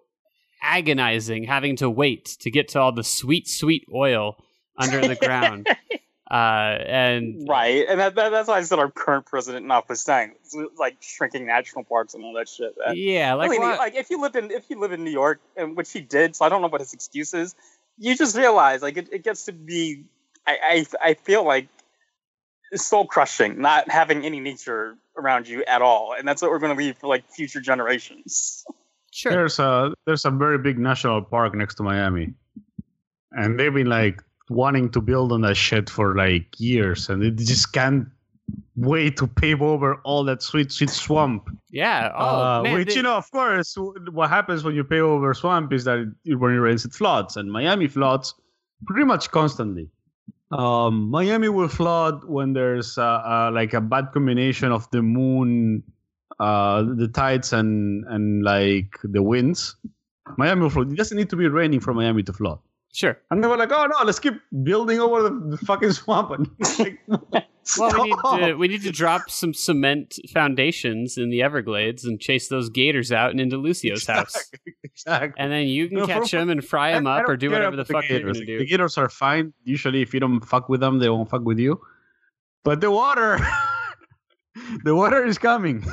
agonizing having to wait to get to all the sweet, sweet oil under the ground. And that's why I said our current president notwithstanding, like shrinking national parks and all that shit. Man. Yeah, like, I mean, like if you live in New York, and which he did, so I don't know what his excuse is. You just realize like it gets to be. I feel like. Soul crushing, not having any nature around you at all, and that's what we're going to be for like future generations. Sure. There's a very big national park next to Miami, and they've been like wanting to build on that shit for like years, and they just can't wait to pave over all that sweet, sweet swamp. Yeah. You know, of course, what happens when you pave over swamp is that when it rains, it floods, and Miami floods pretty much constantly. Miami will flood when there's like a bad combination of the moon, the tides, and like the winds. Miami will flood. It doesn't need to be raining for Miami to flood. Sure. And they were like, oh no, let's keep building over the fucking swamp. And like, we need to drop some cement foundations in the Everglades and chase those gators out and into Lucio's house. Exactly. And then you can catch them and fry them up or do whatever the fuck you're going to do. The gators are fine. Usually if you don't fuck with them, they won't fuck with you. But the water... The water is coming.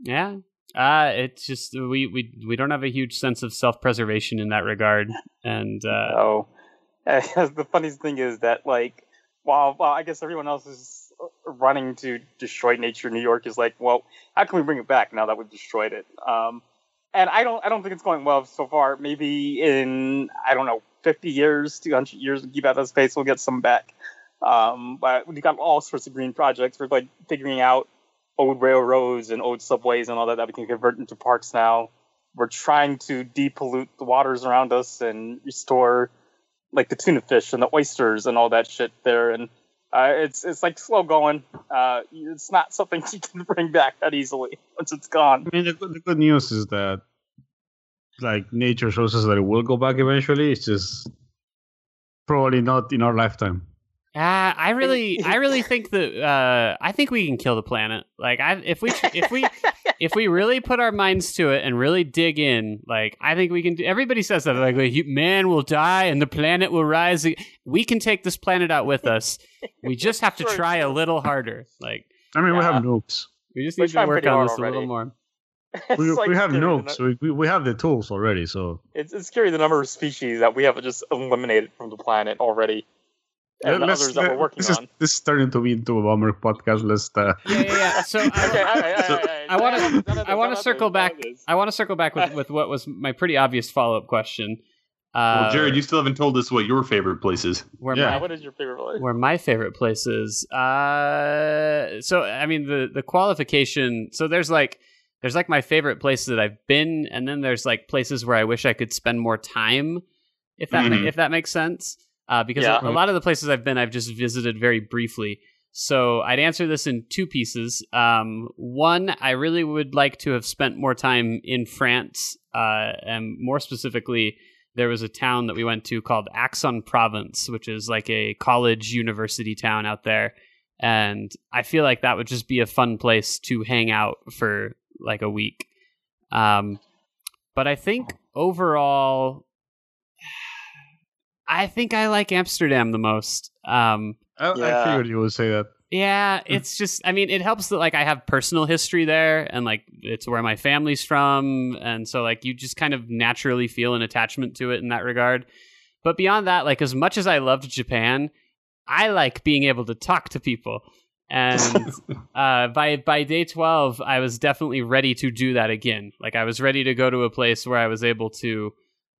Yeah. It's just we don't have a huge sense of self-preservation in that regard. And the funniest thing is that, like, while I guess everyone else is running to destroy nature, New York is like, well, how can we bring it back now that we've destroyed it? And I don't think it's going well so far. Maybe in, 50 years, 200 years, we keep out that space, we'll get some back. But we've got all sorts of green projects. We're like figuring out old railroads and old subways and all that we can convert into parks now. We're trying to depollute the waters around us and restore like the tuna fish and the oysters and all that shit there. And it's like slow going. It's not something you can bring back that easily once it's gone. I mean, the good news is that like nature shows us that it will go back eventually. It's just probably not in our lifetime. I really think that I think we can kill the planet. Like, if we really put our minds to it and really dig in, like, I think we can. Everybody says that, like, man will die and the planet will rise. We can take this planet out with us. We just have to try a little harder. Like, I mean, we have nukes. We just need to work on this already. A little more. We have nukes. We have the tools already. So it's scary the number of species that we have just eliminated from the planet already. And the others that we're working on. This is turning to be into a Bomber podcast list. Yeah. So I want to circle back. I want to circle back with what was my pretty obvious follow-up question. Well, Jared, you still haven't told us what your favorite place is. What is your favorite place? Where my favorite place is. So I mean the qualification. So there's like my favorite places that I've been, and then there's like places where I wish I could spend more time. If that makes sense. Because a lot of the places I've been, I've just visited very briefly. So I'd answer this in two pieces. One, I really would like to have spent more time in France. And more specifically, there was a town that we went to called Aix-en-Provence, which is like a college university town out there. And I feel like that would just be a fun place to hang out for like a week. But I think overall... I think I like Amsterdam the most. I figured you would say that. Yeah, it's just, I mean, it helps that like I have personal history there and like it's where my family's from. And so like you just kind of naturally feel an attachment to it in that regard. But beyond that, like as much as I loved Japan, I like being able to talk to people. And by day 12, I was definitely ready to do that again. Like I was ready to go to a place where I was able to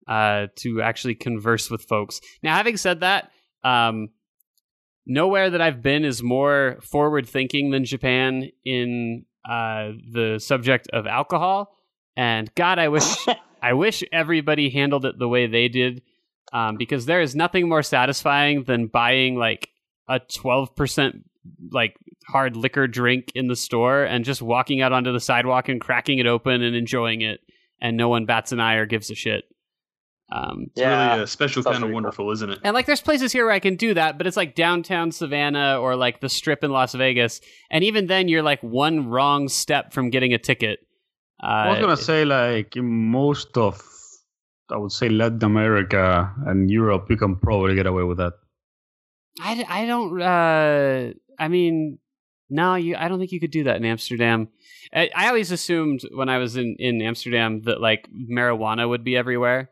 actually converse with folks. Now, having said that, nowhere that I've been is more forward-thinking than Japan in the subject of alcohol. And God, I wish everybody handled it the way they did, because there is nothing more satisfying than buying like a 12% like hard liquor drink in the store and just walking out onto the sidewalk and cracking it open and enjoying it, and no one bats an eye or gives a shit. It's really a special kind of wonderful, isn't it? And like there's places here where I can do that, but it's like downtown Savannah or like the Strip in Las Vegas, and even then you're like one wrong step from getting a ticket. I was gonna say like in most of, I would say, Latin America and Europe, you can probably get away with that. I don't think you could do that in Amsterdam. I always assumed when I was in Amsterdam that like marijuana would be everywhere.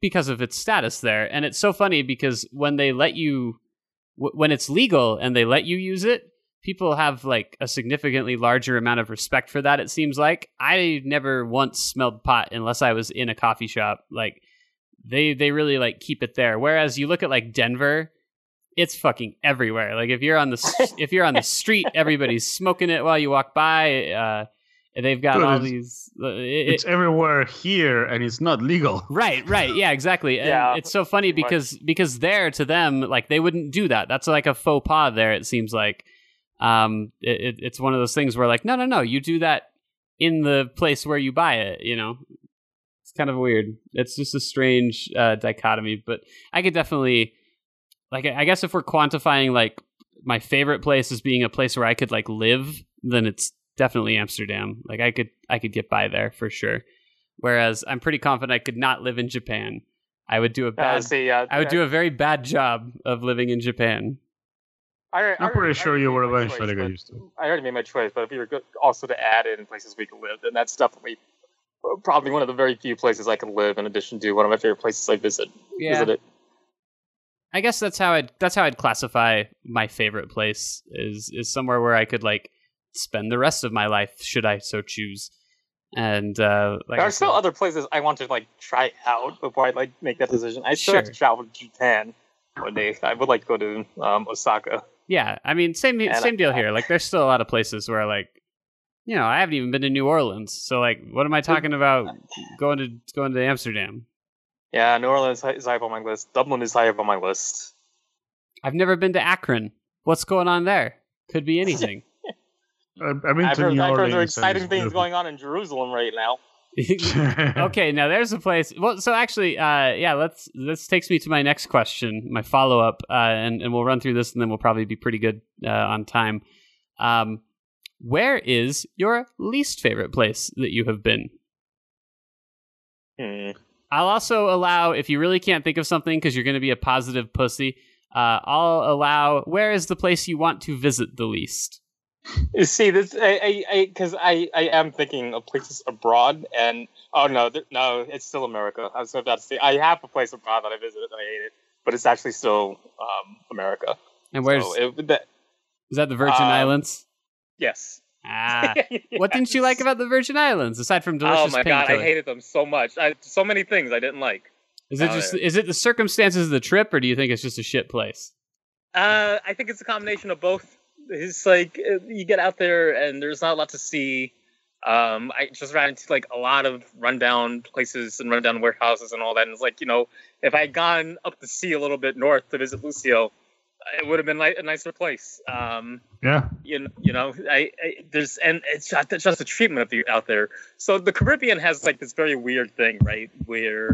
Because of its status there. And it's so funny because when they let you, when it's legal and they let you use it, people have like a significantly larger amount of respect for that. It seems like I never once smelled pot unless I was in a coffee shop. Like they really like keep it there. Whereas you look at like Denver, it's fucking everywhere. Like if you're on the street, everybody's smoking it while you walk by, they've got all these... It's everywhere here, and it's not legal. Right. Yeah, exactly. And it's so funny because there, to them, like, they wouldn't do that. That's like a faux pas there, it seems like. It's one of those things where, like, no, you do that in the place where you buy it, you know? It's kind of weird. It's just a strange dichotomy, but I could definitely... Like, I guess if we're quantifying, like, my favorite place as being a place where I could, like, live, then it's definitely Amsterdam. Like I could get by there for sure. Whereas I'm pretty confident I could not live in Japan. I would do a very bad job of living in Japan. I'm pretty sure you were eventually got used to. I already made my choice, but if you were good, also to add in places we could live, and that's definitely probably one of the very few places I could live in addition to one of my favorite places I visited. I guess that's how I'd classify my favorite place is somewhere where I could like spend the rest of my life should I so choose. And there are still other places I want to like try out before I like make that decision. I still have to travel to Japan one day. I would like to go to Osaka. Yeah, I mean same deal here. Like there's still a lot of places where like you know I haven't even been to New Orleans. So like what am I talking about going to Amsterdam? Yeah, New Orleans is high up on my list. Dublin is high up on my list. I've never been to Akron. What's going on there? Could be anything. I've heard there are exciting things going on in Jerusalem right now. Okay, now there's a place. Well, so actually, this takes me to my next question, my follow-up, and we'll run through this, and then we'll probably be pretty good on time. Where is your least favorite place that you have been? I'll also allow, if you really can't think of something because you're going to be a positive pussy, I'll allow, where is the place you want to visit the least? See, I am thinking of places abroad, and no, it's still America. I was about to say, I have a place abroad that I visited that I hated, but it's actually still America. And where's is that the Virgin Islands? Yes. Yes. What didn't you like about the Virgin Islands aside from delicious? Oh my god, I hated them so much. So many things I didn't like. Is it the circumstances of the trip, or do you think it's just a shit place? I think it's a combination of both. It's like you get out there and there's not a lot to see. I just ran into like a lot of rundown places and rundown warehouses and all that. And it's like, you know, if I had gone up the sea a little bit north to visit Lucio, it would have been like a nicer place. It's just the treatment of you out there. So the Caribbean has like this very weird thing, right? Where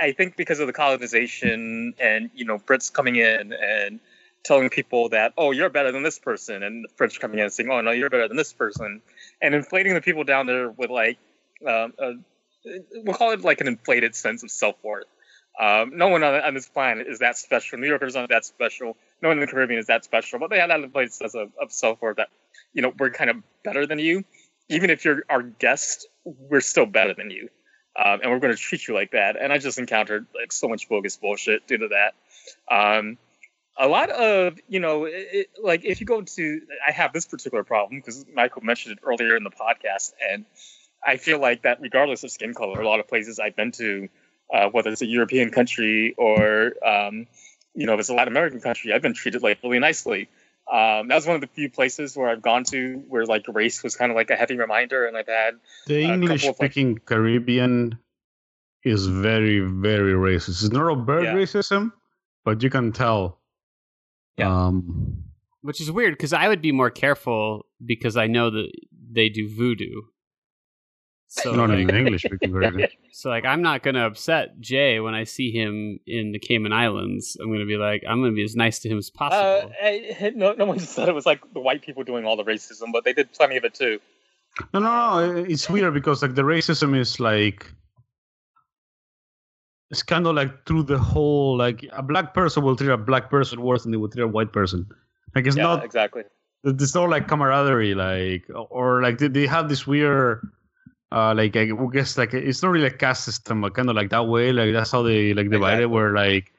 I think because of the colonization and you know Brits coming in and telling people that, oh, you're better than this person, and the French coming in and saying, oh, no, you're better than this person, and inflating the people down there with, like, we'll call it, like, an inflated sense of self-worth. No one on this planet is that special. New Yorkers aren't that special. No one in the Caribbean is that special, but they have that inflated sense of self-worth that, you know, we're kind of better than you. Even if you're our guest, we're still better than you, and we're going to treat you like that, and I just encountered, like, so much bogus bullshit due to that. A lot of, you know, like if you go to, I have this particular problem because Michael mentioned it earlier in the podcast. And I feel like that regardless of skin color, a lot of places I've been to, whether it's a European country or, you know, if it's a Latin American country, I've been treated like really nicely. That was one of the few places where I've gone to where like race was kind of like a heavy reminder. And I've had the English speaking Caribbean is very, very racist. It's not overt racism, but you can tell. Yeah. Which is weird because I would be more careful because I know that they do voodoo. So not like, in English. So like, I'm not going to upset Jay when I see him in the Cayman Islands. I'm going to be like, I'm going to be as nice to him as possible. No one just said it was like the white people doing all the racism, but they did plenty of it too. No. It's weird because like the racism is like, it's kind of like through the whole, like a black person will treat a black person worse than they will treat a white person. Like it's not exactly. It's not like camaraderie, like or like they have this weird, like I guess like it's not really a caste system, but kind of like that way. Like that's how they like divide it. Where like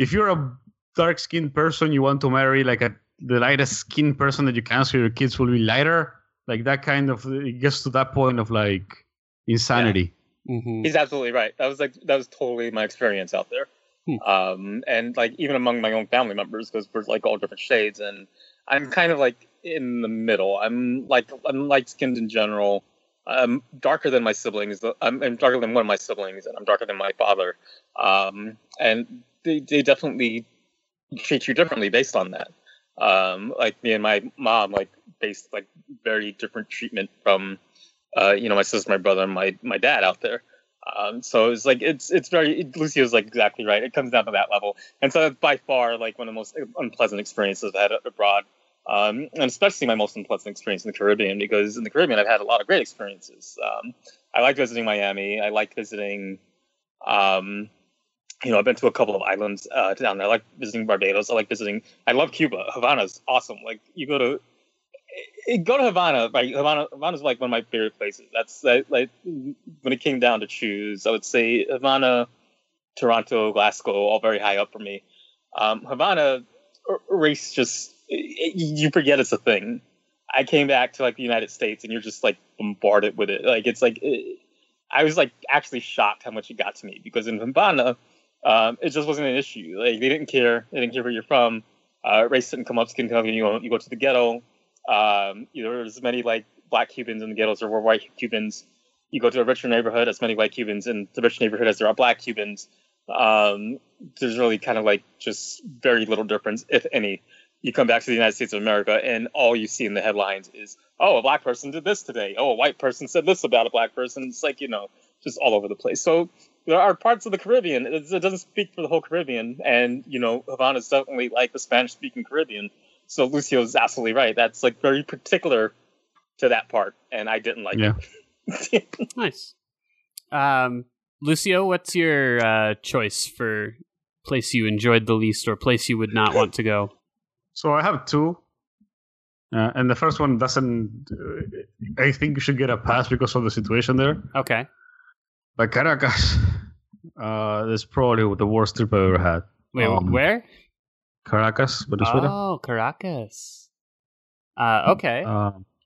if you're a dark skinned person, you want to marry like the lightest skinned person that you can, so your kids will be lighter. Like that kind of it gets to that point of like insanity. Yeah. Mm-hmm. He's absolutely right. That was totally my experience out there, and like even among my own family members, because we're like all different shades, and I'm kind of like in the middle. I'm light skinned in general. I'm darker than my siblings. I'm darker than one of my siblings, and I'm darker than my father. And they definitely treat you differently based on that. Like me and my mom, like faced like very different treatment from. You know, my sister, my brother, and my dad out there. So it's like it's very Lucio's like exactly right. It comes down to that level, and so that's by far like one of the most unpleasant experiences I've had abroad, and especially my most unpleasant experience in the Caribbean because in the Caribbean I've had a lot of great experiences. I liked visiting Miami. I liked visiting you know, I've been to a couple of islands down there. I like visiting Barbados. I love Cuba. Havana's awesome. Like, you go to Havana. Like, Havana's like one of my favorite places. Like, when it came down to choose, I would say Havana, Toronto, Glasgow, all very high up for me. Havana, race just, you forget it's a thing. I came back to like the United States and you're just like bombarded with it. Like, it's like, I was like actually shocked how much it got to me, because in Havana, it just wasn't an issue. Like, they didn't care. They didn't care where you're from. Race didn't come up. You go to the ghetto. There were as many like black Cubans in the ghettos as there were white Cubans. You go to a richer neighborhood, as many white Cubans in the rich neighborhood as there are black Cubans. There's really kind of like just very little difference, if any. You come back to the United States of America and all you see in the headlines is, oh, a black person did this today. Oh, a white person said this about a black person. It's like, just all over the place. So there are parts of the Caribbean. It doesn't speak for the whole Caribbean. And, Havana's definitely like the Spanish-speaking Caribbean. So Lucio's absolutely right. That's like very particular to that part. And I didn't like it. Nice. Lucio, what's your choice for place you enjoyed the least or place you would not want to go? So I have two, and the first one doesn't. I think you should get a pass because of the situation there. Okay. But Caracas, that's probably the worst trip I've ever had. Wait, where? Caracas, Venezuela. Oh, Caracas. Okay.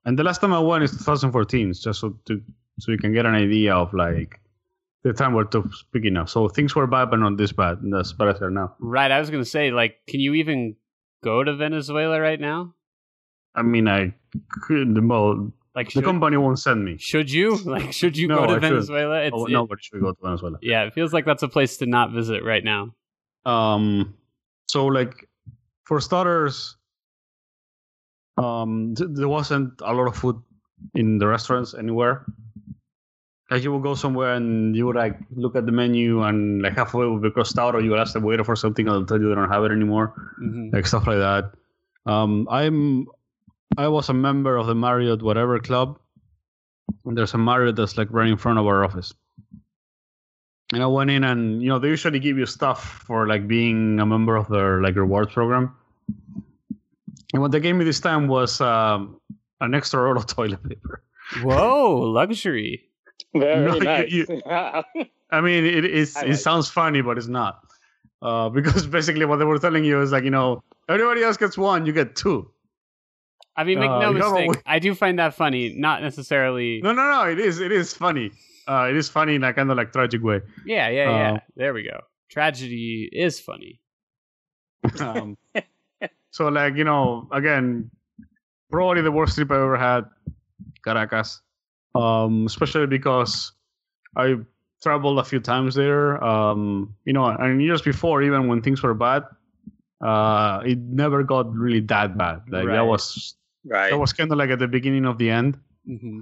And the last time I went is 2014, just so you can get an idea of like the time we're speaking of. So things were bad, but not this bad. And that's better as they are now. Right. I was gonna say, like, can you even go to Venezuela right now? I mean, I couldn't. Well, like, the company won't send me. Should you? Like, should you go to Venezuela? No, but should go to Venezuela. Yeah, it feels like that's a place to not visit right now. So, like, for starters, there wasn't a lot of food in the restaurants anywhere. Like, you would go somewhere and you would like look at the menu and like halfway would be crossed out, or you would ask the waiter for something and they'll tell you they don't have it anymore, like stuff like that. I was a member of the Marriott whatever club, and there's a Marriott that's like right in front of our office. And I went in, and they usually give you stuff for like being a member of their like rewards program. And what they gave me this time was an extra roll of toilet paper. Whoa, luxury. Very nice. I mean, it sounds funny, but it's not. Because basically what they were telling you is like, everybody else gets one, you get two. I mean, make no mistake. I do find that funny, not necessarily. No, it is funny. It is funny in a kind of like tragic way. Yeah. There we go. Tragedy is funny. So like, again, probably the worst trip I ever had, Caracas. Especially because I traveled a few times there, and years before, even when things were bad, it never got really that bad. Like that was kind of like at the beginning of the end. Mm-hmm.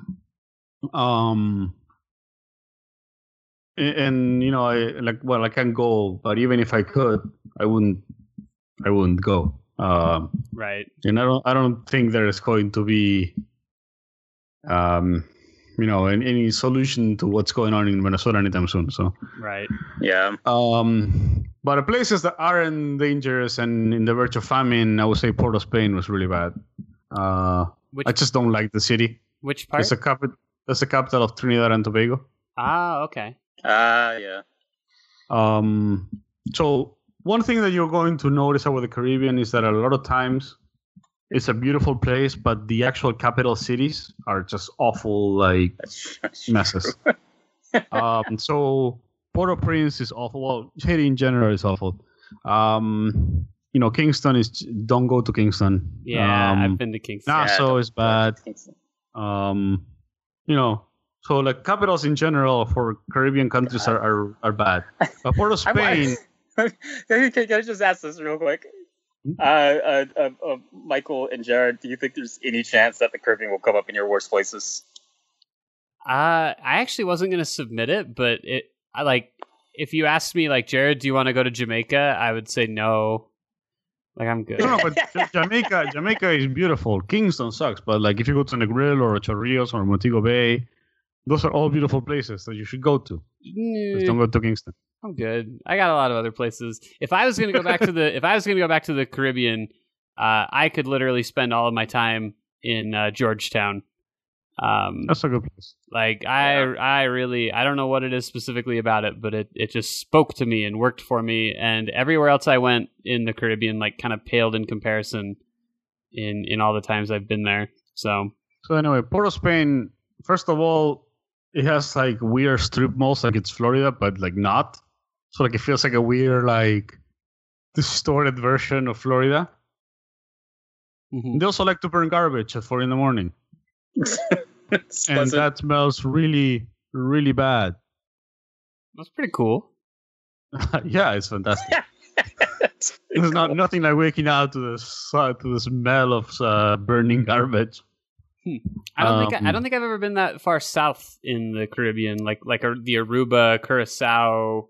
And I can't go, but even if I could, I wouldn't go. Right. And I don't think there is going to be, any solution to what's going on in Venezuela anytime soon. So right, yeah. But places that aren't dangerous and in the verge of famine, I would say Port of Spain was really bad. I just don't like the city. Which part? It's the capital of Trinidad and Tobago. Ah, okay. Yeah. So one thing that you're going to notice about the Caribbean is that a lot of times, it's a beautiful place, but the actual capital cities are just awful, like, messes. So Port-au-Prince is awful. Well, Haiti in general is awful. Kingston is... Don't go to Kingston. Yeah, I've been to Kingston. Nassau is bad. So, like, capitals in general for Caribbean countries are bad. But Port of Spain... Can I just ask this real quick? Michael and Jared, do you think there's any chance that the Caribbean will come up in your worst places? I actually wasn't going to submit it, but if you asked me, like, Jared, do you want to go to Jamaica? I would say no. Like, I'm good. No, but Jamaica is beautiful. Kingston sucks, but like if you go to Negril or Chorrillos or Montego Bay, Those are all beautiful places that you should go to. Just don't go to Kingston. I'm good. I got a lot of other places. If I was going to go back to the, Caribbean, I could literally spend all of my time in Georgetown. That's a good place. Like I don't know what it is specifically about it, but it just spoke to me and worked for me. And everywhere else I went in the Caribbean, like, kind of paled in comparison in all the times I've been there. So anyway, Port of Spain. First of all, it has like weird strip malls, like it's Florida, but like not. So like it feels like a weird, like, distorted version of Florida. Mm-hmm. They also like to burn garbage at 4 a.m. And that smells really, really bad. That's pretty cool. Yeah, it's fantastic. It's cool. Nothing like waking out to the smell of burning garbage. I don't think I've ever been that far south in the Caribbean, like the Aruba, Curacao.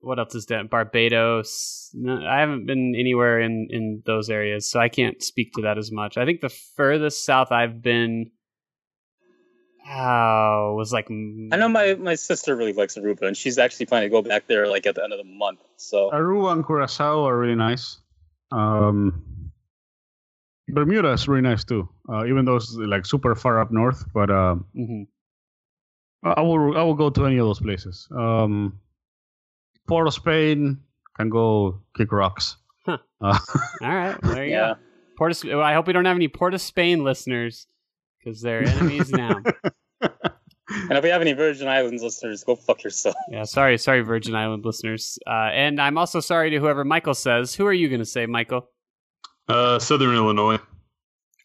What else is that? Barbados. No, I haven't been anywhere in those areas, so I can't speak to that as much. I think the furthest south I've been was like... I know my sister really likes Aruba, and she's actually planning to go back there like at the end of the month. So Aruba and Curacao are really nice. Bermuda is really nice too, even though it's like super far up north. But I will go to any of those places. Port of Spain, can go kick rocks. Huh. All right, there you go. I hope we don't have any Port of Spain listeners, because they're enemies now. And if we have any Virgin Islands listeners, go fuck yourself. Yeah, sorry, Virgin Island listeners. And I'm also sorry to whoever Michael says. Who are you going to say, Michael? Southern Illinois.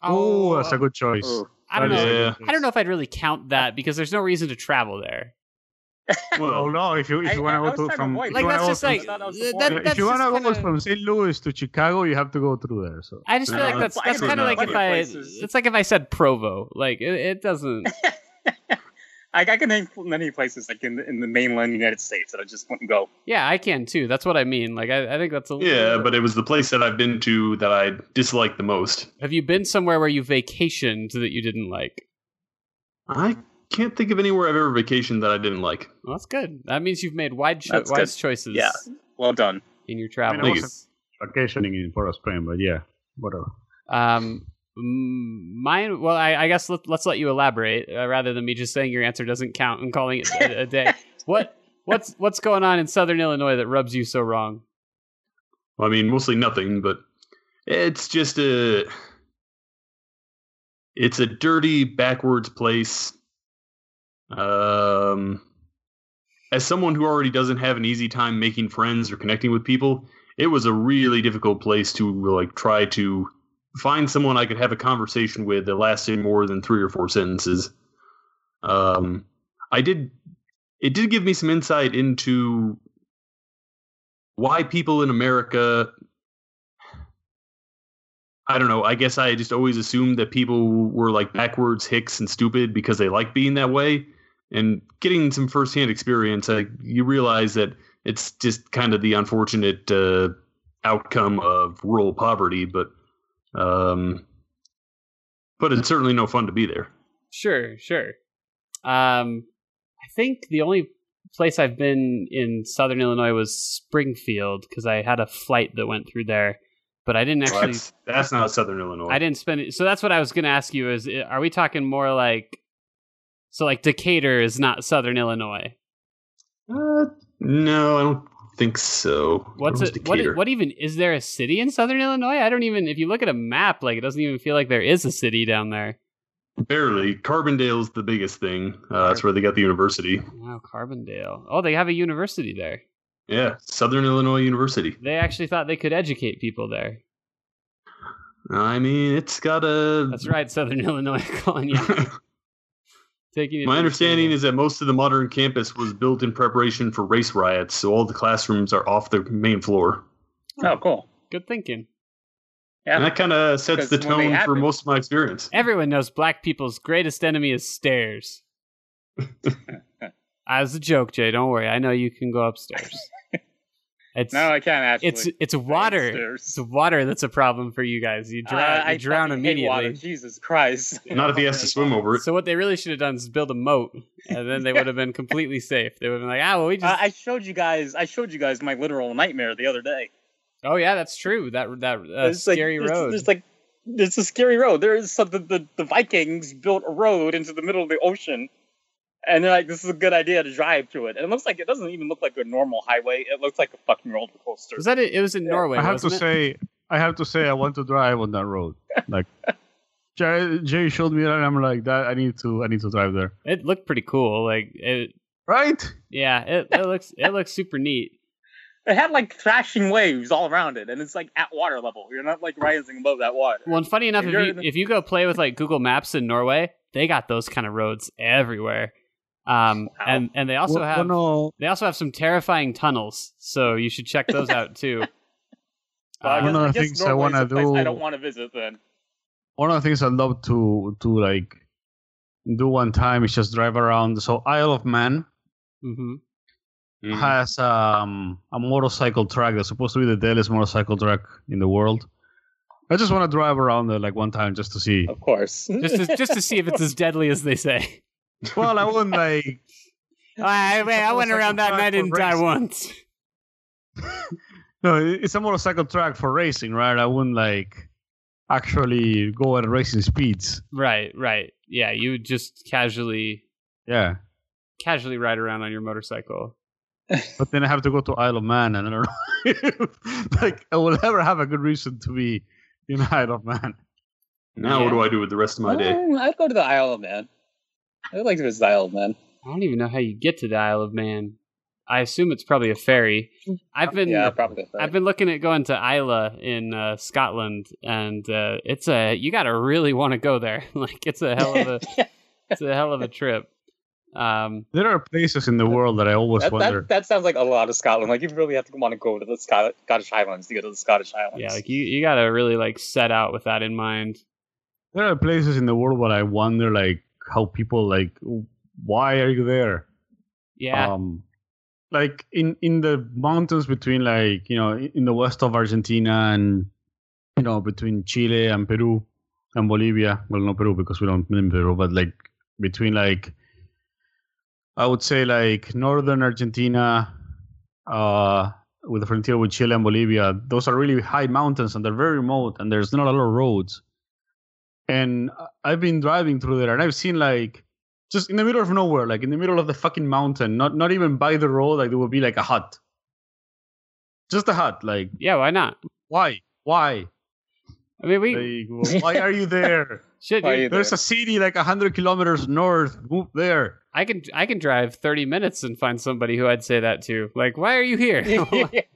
Oh, that's a good choice. I don't know if I'd really count that, because there's no reason to travel there. Well, no, if you want to go from St. Louis to Chicago, you have to go through there. So I just feel like that's kind of like it's like if I said Provo, like it doesn't. I can name many places like in the mainland United States that I just wouldn't go. Yeah, I can too. That's what I mean. Like I think that's a little... Yeah, but it was the place that I've been to that I dislike the most. Have you been somewhere where you vacationed that you didn't like? I can't think of anywhere I've ever vacationed that I didn't like. Well, that's good. That means you've made wise choices. Yeah, well done. In your travels. I wasn't vacationing in Port of Spain, but yeah, whatever. Mine. Well, I guess let's let you elaborate rather than me just saying your answer doesn't count and calling it a day. What's going on in Southern Illinois that rubs you so wrong? Well, I mean, mostly nothing, but it's just a dirty, backwards place. As someone who already doesn't have an easy time making friends or connecting with people, it was a really difficult place to like try to find someone I could have a conversation with that lasted more than 3 or 4 sentences. It did give me some insight into why people in America, I don't know, I guess I just always assumed that people were like backwards, hicks, and stupid because they like being that way. And getting some firsthand experience, you realize that it's just kind of the unfortunate outcome of rural poverty, but it's certainly no fun to be there. Sure. I think the only place I've been in Southern Illinois was Springfield, because I had a flight that went through there, but I didn't actually... Well, that's not Southern Illinois. I didn't spend it. So that's what I was going to ask you is, are we talking more like... So like Decatur is not Southern Illinois? No, I don't think so. What even is there a city in Southern Illinois? I don't even... If you look at a map, like, it doesn't even feel like there is a city down there. Barely. Carbondale's the biggest thing. That's where they got the university. Wow, Carbondale. Oh, they have a university there. Yeah, Southern Illinois University. They actually thought they could educate people there. I mean, it's got a... That's right, Southern Illinois calling you. My understanding is that most of the modern campus was built in preparation for race riots, so all the classrooms are off the main floor. Oh, cool. Good thinking. Yeah. And that kind of sets the tone for most of my experience. Everyone knows black people's greatest enemy is stairs. As a joke, Jay, don't worry. I know you can go upstairs. No, I can't actually. It's water. Downstairs. It's water that's a problem for you guys. You drown immediately. I hate water. Jesus Christ. Not if he has to swim over it. So what they really should have done is build a moat, and then they would have been completely safe. They would have been like, well, we just... I showed you guys my literal nightmare the other day. Oh, yeah, that's true. That scary road. It's a scary road. There is something. The Vikings built a road into the middle of the ocean. And they're like, this is a good idea to drive through it. And it looks like it doesn't even look like a normal highway. It looks like a fucking roller coaster. Is that it? It was in Norway. I have to say, I want to drive on that road. Like, Jerry showed me that, and I'm like, that I need to drive there. It looked pretty cool. Like, it, right? Yeah, it looks super neat. It had like crashing waves all around it, and it's like at water level. You're not like rising above that water. Well, and funny enough, if you go play with like Google Maps in Norway, they got those kind of roads everywhere. Wow. And they also have some terrifying tunnels, so you should check those out too. One of the things I want to do, I don't want to visit then. One of the things I'd love to like do one time is just drive around. So Isle of Man has a motorcycle track that's supposed to be the deadliest motorcycle track in the world. I just want to drive around there like one time just to see. Of course, just to see if it's as deadly as they say. Well, I wouldn't like. I went around that and I didn't die once. No, it's a motorcycle track for racing, right? I wouldn't like actually go at racing speeds. Right. Yeah, you would just casually ride around on your motorcycle. But then I have to go to Isle of Man, and I don't know if, like, I will ever have a good reason to be in Isle of Man. Now, what do I do with the rest of my day? I'd go to the Isle of Man. I would like to visit the Isle of Man. I don't even know how you get to the Isle of Man. I assume it's probably a ferry. Probably a ferry. I've been looking at going to Isla in Scotland, and you gotta really want to go there. Like, it's a hell of a trip. There are places in the world that I always wonder. That sounds like a lot of Scotland. Like, you really have to want to go to the Scottish Highlands to go to the Scottish Highlands. Yeah, like you gotta really like set out with that in mind. There are places in the world where I wonder like. How people like? Why are you there? Yeah, like in the mountains between like in the west of Argentina and between Chile and Peru and Bolivia. Well, no Peru because we don't live in Peru, but like between like I would say like northern Argentina with the frontier with Chile and Bolivia. Those are really high mountains and they're very remote and there's not a lot of roads. And I've been driving through there, and I've seen like just in the middle of nowhere, like in the middle of the fucking mountain, not even by the road, like there would be like a hut, just a hut. Like, yeah, why not? Why? I mean, like, why are you there? Shit, dude, there's a city like 100 kilometers north. Move there. I can drive 30 minutes and find somebody who I'd say that to. Like, why are you here? Yeah.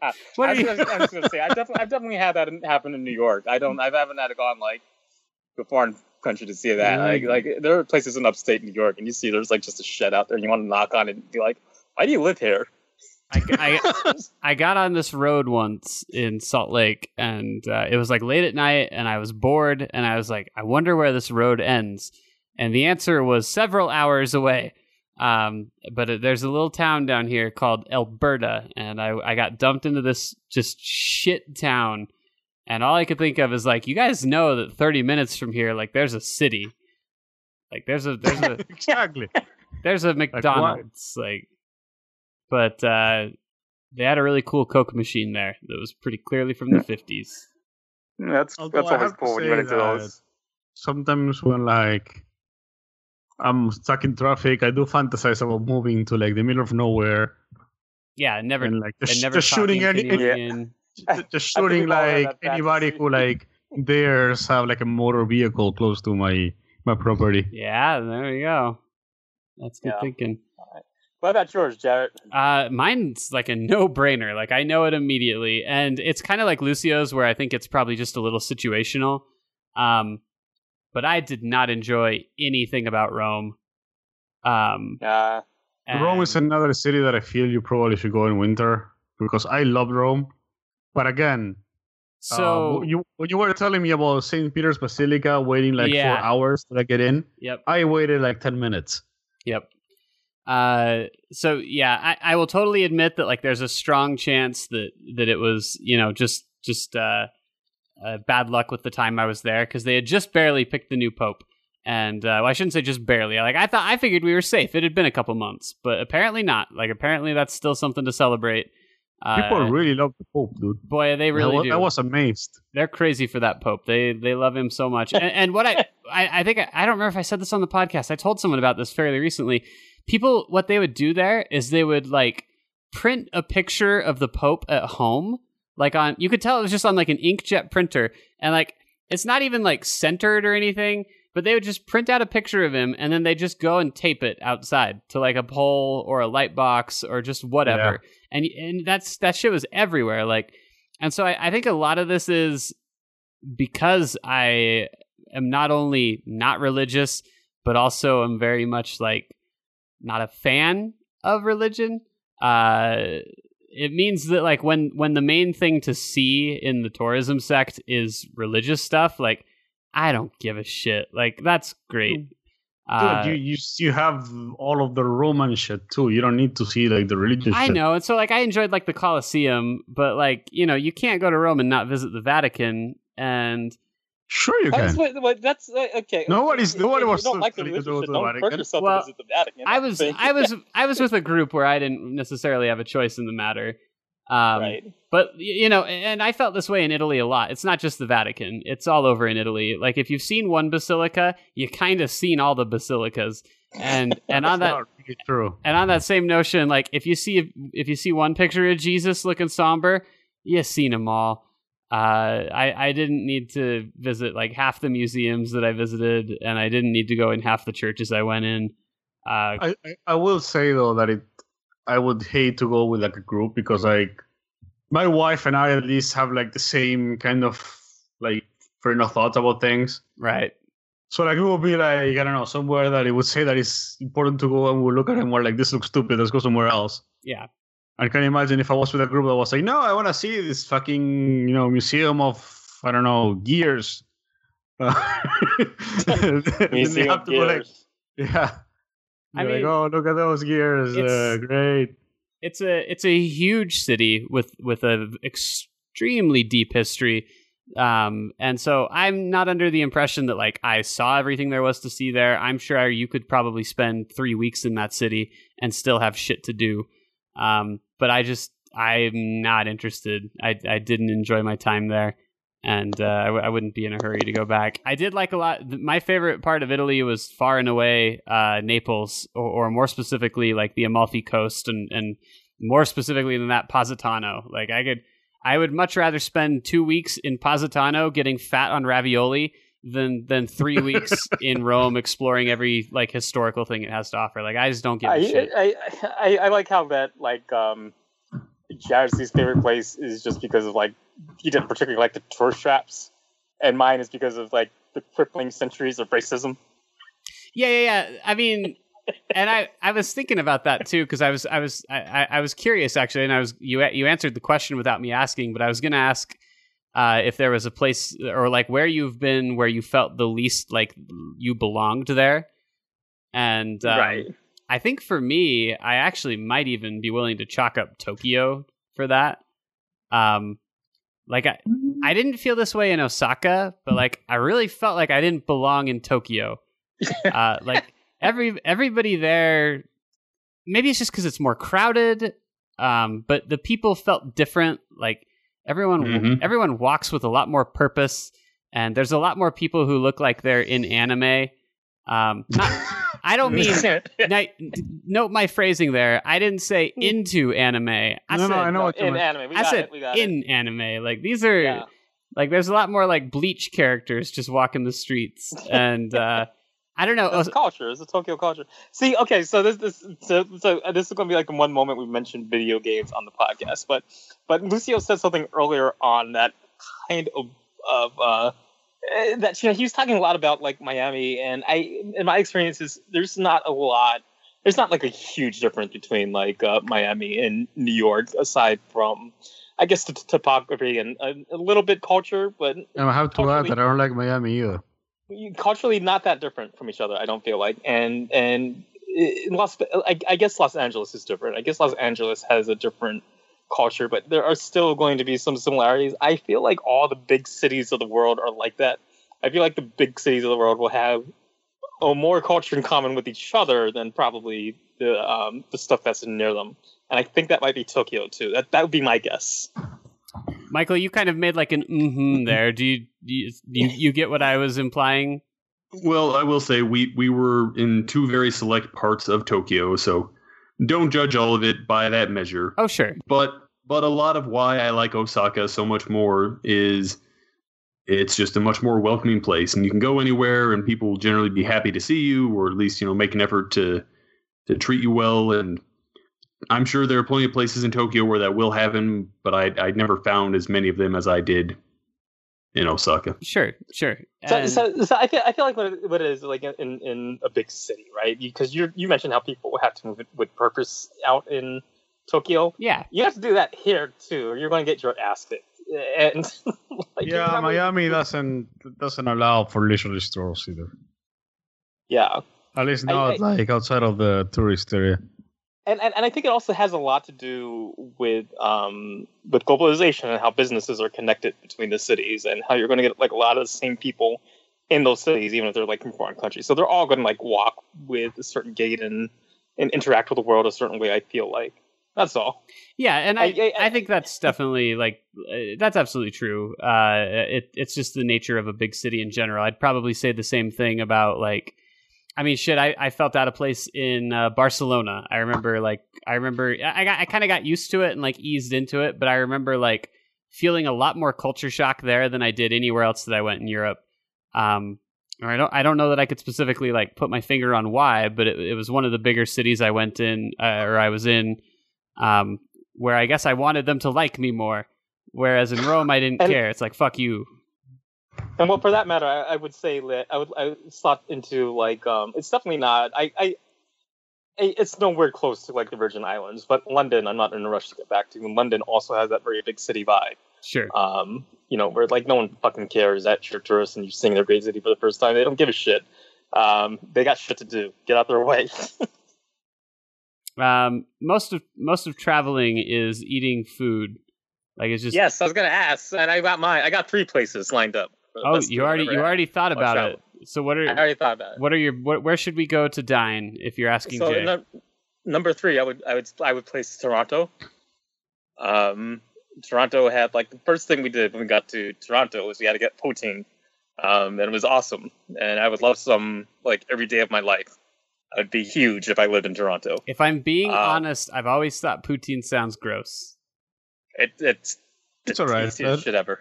I was gonna say, I've definitely had that happen in New York. I haven't had it gone like. A foreign country to see that. Like there are places in upstate New York, and you see there's like just a shed out there, and you want to knock on it and be like, "Why do you live here?" I got on this road once in Salt Lake, and it was like late at night, and I was bored, and I was like, "I wonder where this road ends." And the answer was several hours away. But there's a little town down here called Alberta, and I got dumped into this just shit town. And all I could think of is like, you guys know that 30 minutes from here, like there's a city, like there's a exactly there's a McDonald's, like. But they had a really cool Coke machine there that was pretty clearly from the 50s. Yeah, that's always cool when you get into those. Sometimes when like I'm stuck in traffic, I do fantasize about moving to like the middle of nowhere. Yeah, never and, like just shooting anything. Just shooting like anybody who like dares have like a motor vehicle close to my property. Yeah, there you go. That's good thinking. Right. What about yours, Jarrett? Mine's like a no-brainer. Like I know it immediately, and it's kind of like Lucio's, where I think it's probably just a little situational. But I did not enjoy anything about Rome. Rome is another city that I feel you probably should go in winter because I loved Rome. But again, so you were telling me about St. Peter's Basilica waiting like 4 hours to get in. Yep. I waited like 10 minutes. Yep. So yeah, I will totally admit that like there's a strong chance that it was, you know, just bad luck with the time I was there, because they had just barely picked the new pope. And well, I shouldn't say just barely. Like I figured we were safe. It had been a couple months, but apparently not. Like apparently that's still something to celebrate. People really love the pope, dude. Boy, they really do. I was amazed. They're crazy for that pope. They love him so much. And what I think I don't remember if I said this on the podcast. I told someone about this fairly recently. People, what they would do there is they would like print a picture of the pope at home, like on. You could tell it was just on like an inkjet printer, and like it's not even like centered or anything. But they would just print out a picture of him, and then they just go and tape it outside to like a pole or a light box or just whatever. Yeah. And that shit was everywhere. Like, and so I think a lot of this is because I am not only not religious, but also I'm very much like not a fan of religion. It means that like when the main thing to see in the tourism sect is religious stuff, like, I don't give a shit. Like, that's great. Dude, you have all of the Roman shit, too. You don't need to see, like, the religious shit. I know. And so, like, I enjoyed, like, the Colosseum. But, like, you know, you can't go to Rome and not visit the Vatican. And... Sure you can. That's okay. Nobody don't like the religious shit, don't purchase yourself to visit the Vatican. I was with a group where I didn't necessarily have a choice in the matter. Right. But, you know, and I felt this way in Italy a lot. It's not just the Vatican. It's all over in Italy. Like, if you've seen one basilica, you kind of seen all the basilicas. And on that true. And on that same notion, like, if you see one picture of Jesus looking somber, you've seen them all. I didn't need to visit, like, half the museums that I visited, and I didn't need to go in half the churches I went in. I will say, though, that I would hate to go with like a group, because like my wife and I at least have like the same kind of like train of thoughts about things. Right. So like it would be like, I don't know, somewhere that it would say that it's important to go, and we'll look at it and we're like, this looks stupid, let's go somewhere else. Yeah. I can imagine if I was with a group that was like, no, I want to see this fucking, you know, museum of, I don't know, gears. Museum of gears. Like, yeah. You're, I mean, like, oh, look at those gears! Great. It's a huge city with an extremely deep history, and so I'm not under the impression that like I saw everything there was to see there. I'm sure you could probably spend 3 weeks in that city and still have shit to do. But I'm not interested. I didn't enjoy my time there, and I wouldn't be in a hurry to go back. I did like a lot. My favorite part of Italy was far and away Naples, or more specifically, like the Amalfi Coast, and more specifically than that, Positano. Like I would much rather spend 2 weeks in Positano getting fat on ravioli than 3 weeks in Rome exploring every like historical thing it has to offer. Like I just don't give a shit. I like how that like Jared's favorite place is just because of like, he didn't particularly like the tourist traps, and mine is because of like the crippling centuries of racism. Yeah. I mean, and I was thinking about that too, because I was curious actually, and I was you answered the question without me asking, but I was gonna ask if there was a place or like where you've been where you felt the least like you belonged there, and right. I think for me, I actually might even be willing to chalk up Tokyo for that. Like I didn't feel this way in Osaka, but like I really felt like I didn't belong in Tokyo. Like everybody there, maybe it's just because it's more crowded. But the people felt different. Like everyone walks with a lot more purpose, and there's a lot more people who look like they're in anime. I don't mean. Note my phrasing there. I didn't say into anime. I know what you meant. I said in anime. Like these are, like there's a lot more like Bleach characters just walking the streets, and I don't know. It's culture. It's a Tokyo culture. See, okay, so this is going to be like in one moment we mentioned video games on the podcast, but Lucio said something earlier on that kind of. That, you know, he was talking a lot about like Miami, and in my experiences, there's not like a huge difference between like Miami and New York, aside from, I guess, the topography and a little bit culture. But I have to add that I don't like Miami either. Culturally, not that different from each other, I don't feel like, and I guess Los Angeles is different. I guess Los Angeles has a different culture, but there are still going to be some similarities. I feel like all the big cities of the world are like that. I feel like the big cities of the world will have more culture in common with each other than probably the stuff that's near them. And I think that might be Tokyo, too. That would be my guess. Michael, you kind of made like an there. Do you get what I was implying? Well, I will say we were in two very select parts of Tokyo, so don't judge all of it by that measure. Oh, sure. But a lot of why I like Osaka so much more is it's just a much more welcoming place, and you can go anywhere, and people will generally be happy to see you, or at least, you know, make an effort to treat you well. And I'm sure there are plenty of places in Tokyo where that will happen, but I never found as many of them as I did in Osaka. Sure. So I feel like what it is like in a big city, right? Because you mentioned how people have to move with purpose out in Tokyo. Yeah, you have to do that here too, or you're going to get your ass kicked. And like, yeah, Miami doesn't allow for literally stores either. Yeah, at least not like outside of the tourist area. And I think it also has a lot to do with globalization and how businesses are connected between the cities and how you're going to get like a lot of the same people in those cities, even if they're like from foreign countries. So they're all going to like walk with a certain gait and interact with the world a certain way. I feel like that's all. Yeah, and I think that's definitely like that's absolutely true. It's just the nature of a big city in general. I'd probably say the same thing about like. I mean, shit, I felt out of place in Barcelona. I kind of got used to it and like eased into it. But I remember like feeling a lot more culture shock there than I did anywhere else that I went in Europe. I don't know that I could specifically like put my finger on why, but it was one of the bigger cities I went in or I was in where I guess I wanted them to like me more. Whereas in Rome, I didn't care. It's like, fuck you. And well, for that matter, I would say that I would slot into like it's definitely not. It's nowhere close to like the Virgin Islands, but London. I'm not in a rush to get back to. And London also has that very big city vibe. Sure. You know, where like no one fucking cares that you're tourists and you're seeing their great city for the first time. They don't give a shit. They got shit to do. Get out their way. Most of traveling is eating food. Like it's just yes. I was gonna ask, and I got mine. I got 3 places lined up. Oh, you already thought about it. So what are I already thought about? It. What are your where should we go to dine? If you're asking, so Jay. Number 3, I would place Toronto. Toronto had like the first thing we did when we got to Toronto was we had to get poutine, and it was awesome. And I would love some like every day of my life. I would be huge if I lived in Toronto. If I'm being honest, I've always thought poutine sounds gross. It's all right. Shit ever.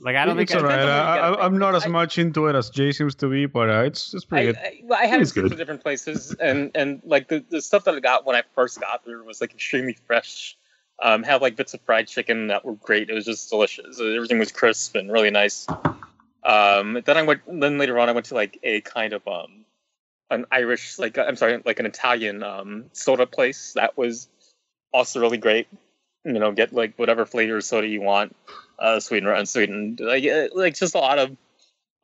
Like I don't it's think it's all right. I'm not as much into it as Jay seems to be, but it's pretty good. I had to different places, and like the stuff that I got when I first got there was like extremely fresh. Had like bits of fried chicken that were great. It was just delicious. Everything was crisp and really nice. Then later on, I went to like a kind of an Irish like I'm sorry, like an Italian soda place that was also really great. You know, get like whatever flavor soda you want, sweetened or unsweetened. Like just a lot of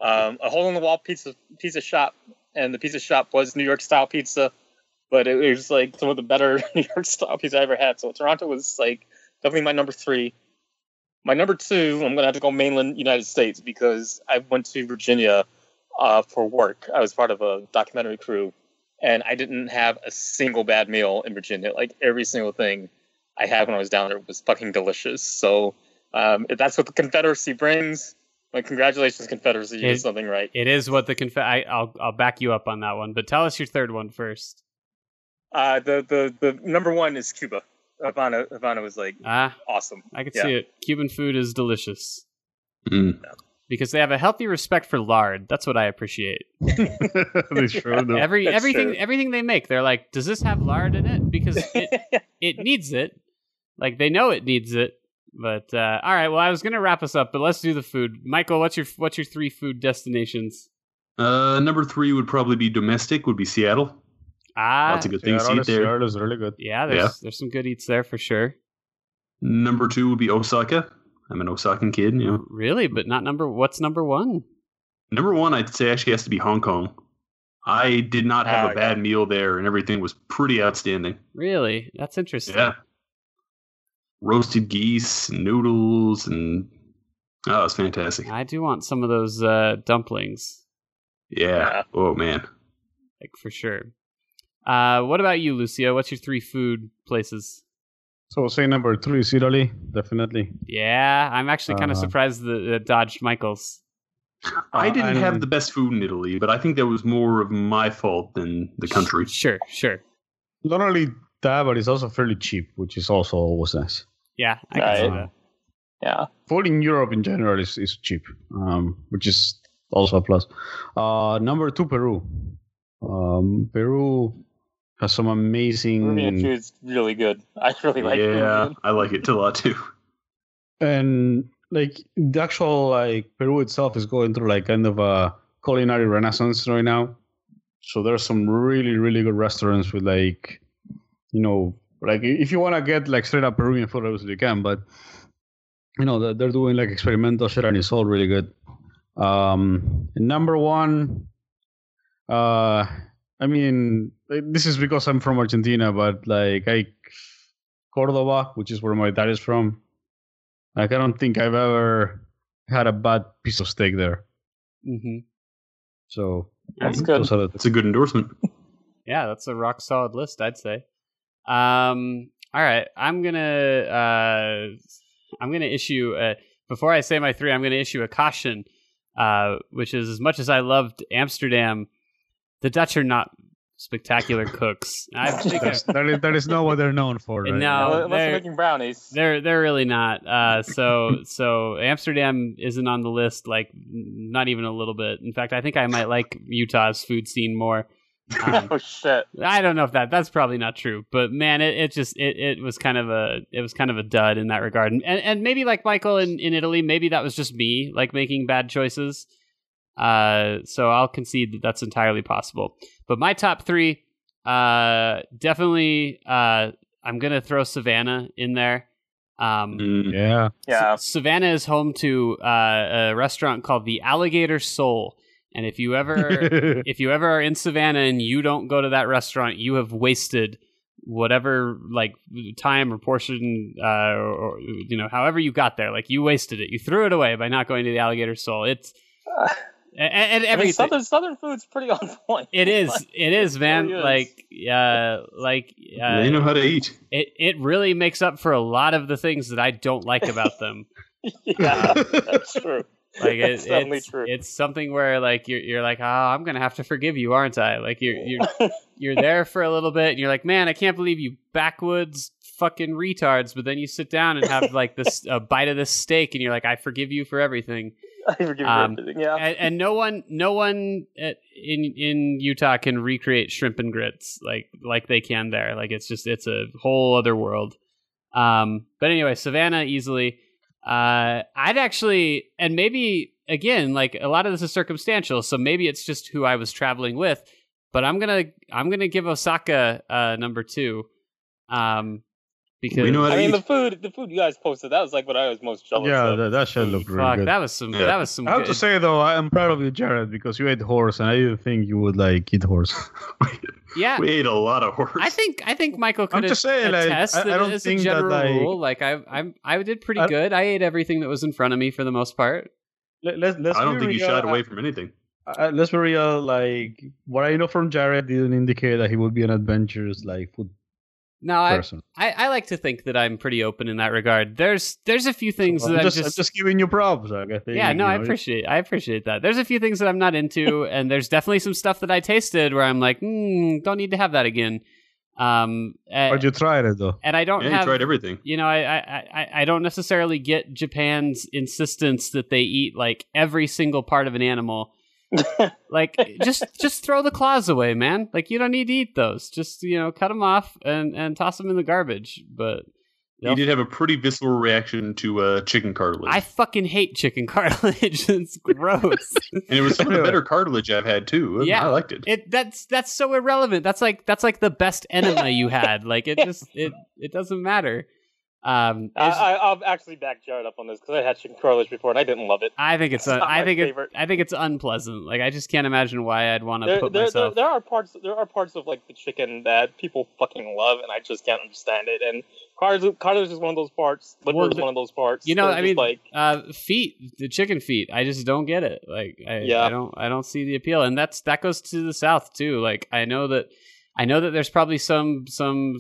a hole in the wall pizza shop, and the pizza shop was New York style pizza, but it was like some of the better New York style pizza I ever had. So Toronto was like definitely my number 3. My number 2, I'm gonna have to go mainland United States because I went to Virginia for work. I was part of a documentary crew, and I didn't have a single bad meal in Virginia. Like every single thing I had when I was down there was fucking delicious. So if that's what the Confederacy brings, like congratulations, Confederacy, you did something right. It is what the I'll back you up on that one, but tell us your third one first. The number 1 is Cuba. Havana was like awesome. I could see it. Cuban food is delicious. Mm. Yeah. Because they have a healthy respect for lard. That's what I appreciate. They sure do. Everything they make, they're like, does this have lard in it? Because it needs it. Like they know it needs it, but all right. Well, I was gonna wrap us up, but let's do the food. Michael, what's your 3 food destinations? Number 3 would probably be domestic. Would be Seattle. Lots of good things to eat there. Seattle is really good. Yeah, there's some good eats there for sure. Number 2 would be Osaka. I'm an Osakan kid, you know. Really, but not number. What's number 1? Number 1, I'd say actually has to be Hong Kong. I did not have a bad meal there, and everything was pretty outstanding. Really? That's interesting. Yeah. Roasted geese, and noodles, and oh, it's fantastic. I do want some of those dumplings. Yeah. Oh, man. Like, for sure. What about you, Lucio? What's your three food places? So we'll say number three is Italy, definitely. Yeah, I'm actually kind of surprised that dodged Michael's. I didn't have the best food in Italy, but I think that was more of my fault than the country. Sure. Not only that, but it's also fairly cheap, which is also always nice. Yeah, I can see that. Yeah. Food in Europe in general is cheap, which is also a plus. Number two, Peru. Peru has some amazing... Peruvian food is really good. I really like it. Yeah, I like it a lot too. And... like the actual Peru itself is going through kind of a culinary renaissance right now. So there's some really, really good restaurants with if you want to get straight up Peruvian food, obviously you can, but they're doing experimental shit and it's all really good. Number one, I mean, this is because I'm from Argentina, but Cordoba, which is where my dad is from. I don't think I've ever had a bad piece of steak there. Mm-hmm. So that's good. That's a good endorsement. Yeah, that's a rock solid list, I'd say. All right, I'm gonna issue before I say my three, I'm gonna issue a caution, which is as much as I loved Amsterdam, the Dutch are not spectacular cooks. That is not what they're known for. Right? No, they're making brownies. They're really not. So Amsterdam isn't on the list. Not even a little bit. In fact, I think I might like Utah's food scene more. Oh shit! I don't know if that's probably not true. But man, it was kind of a dud in that regard. And maybe Michael in Italy, maybe that was just me making bad choices. So I'll concede that's entirely possible. But my top three, definitely, I'm going to throw Savannah in there. Savannah is home to a restaurant called the Alligator Soul. And if you ever are in Savannah and you don't go to that restaurant, you have wasted whatever time or portion or however you got there. You wasted it. You threw it away by not going to the Alligator Soul. It's... and everything. Southern food's pretty on point. It is, man. They know how to eat. It really makes up for a lot of the things that I don't like about them. Yeah, that's true. It's true. It's something where you're I'm gonna have to forgive you, aren't I? You're there for a little bit, and you're like, man, I can't believe you backwoods fucking retards. But then you sit down and have this a bite of this steak, and you're like, I forgive you for everything. And no one in Utah can recreate shrimp and grits like they can there. It's a whole other world. But anyway, Savannah easily. I'd actually, and maybe again, a lot of this is circumstantial, so maybe it's just who I was traveling with. But I'm gonna give Osaka number two. Because the food you guys posted, that was what I was most jealous of. Yeah, that shit looked really good. That was some. I have to say though, I'm proud of you, Jared, because you ate horse, and I didn't think you would eat horse. Yeah, we ate a lot of horse. I think Michael could attest that as a general rule, I did pretty good. I ate everything that was in front of me for the most part. I don't think you shied away from anything. Let's be real. What I know from Jared didn't indicate that he would be an adventurous food. No, I like to think that I'm pretty open in that regard. There's a few things that I'm just giving you props. I appreciate that. There's a few things that I'm not into, and there's definitely some stuff that I tasted where I'm like, don't need to have that again. But you tried it though, and I don't have, you tried everything. I don't necessarily get Japan's insistence that they eat every single part of an animal. Just throw the claws away, man. You don't need to eat those. Just cut them off and toss them in the garbage. But you did have a pretty visceral reaction to chicken cartilage. I fucking hate chicken cartilage. It's gross. And it was some of the better cartilage I've had too. Yeah, I liked it. That's so irrelevant. That's like the best enema you had. It doesn't matter. I've actually backed Jared up on this because I had chicken curlish before and I didn't love it. I think it's unpleasant. Like I just can't imagine why I'd want to put myself. There are parts of like the chicken that people fucking love, and I just can't understand it. And cartilage is one of those parts. Liver is one of those parts. You know, I mean, like feet, the chicken feet. I just don't get it. Like, I don't see the appeal. And that goes to the South too. Like, I know that there's probably some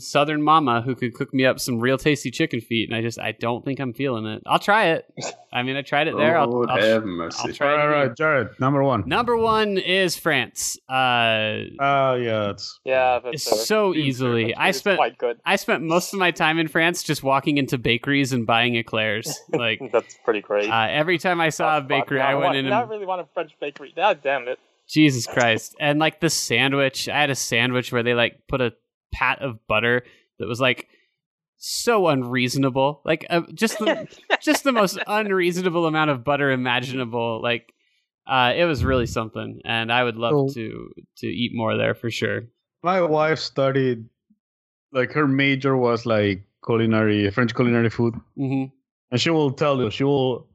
Southern mama who could cook me up some real tasty chicken feet, and I don't think I'm feeling it. I'll try it. I mean, I tried it there. Lord have mercy. I'll try it. All right, Jared, number one. Number one is France. It's so easily. I spent most of my time in France just walking into bakeries and buying eclairs. Like that's pretty great. Every time I saw a bakery, I went in. I really want a French bakery. God damn it. Jesus Christ. And like the sandwich, I had a sandwich where they like put a pat of butter that was like so unreasonable, like just the most unreasonable amount of butter imaginable. Like it was really something, and I would love to eat more there for sure. My wife studied, like her major was like French culinary food. Mm-hmm. And she will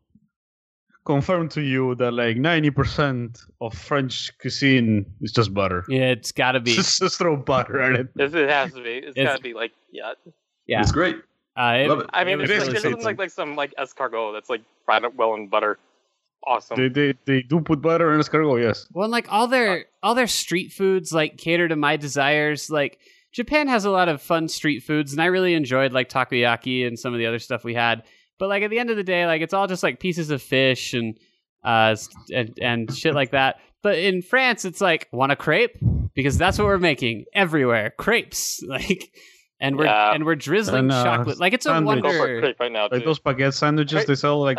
confirm to you that like 90% of French cuisine is just butter. Yeah, it's got to be. Just throw butter at it. It has to be. It's got to be like, yeah. It's great. Love it. I mean, it's something like some like escargot that's like fried up well in butter. Awesome. They do put butter in escargot, yes. Well, and, like all their street foods like cater to my desires. Like Japan has a lot of fun street foods, and I really enjoyed like takoyaki and some of the other stuff we had. But like at the end of the day, like it's all just like pieces of fish and shit like that. But in France, it's like, want a crepe? Because that's what we're making everywhere, crepes. Like, and we're drizzling chocolate. Like it's a wonder. Go for a crepe right now, like those baguette sandwiches they sell like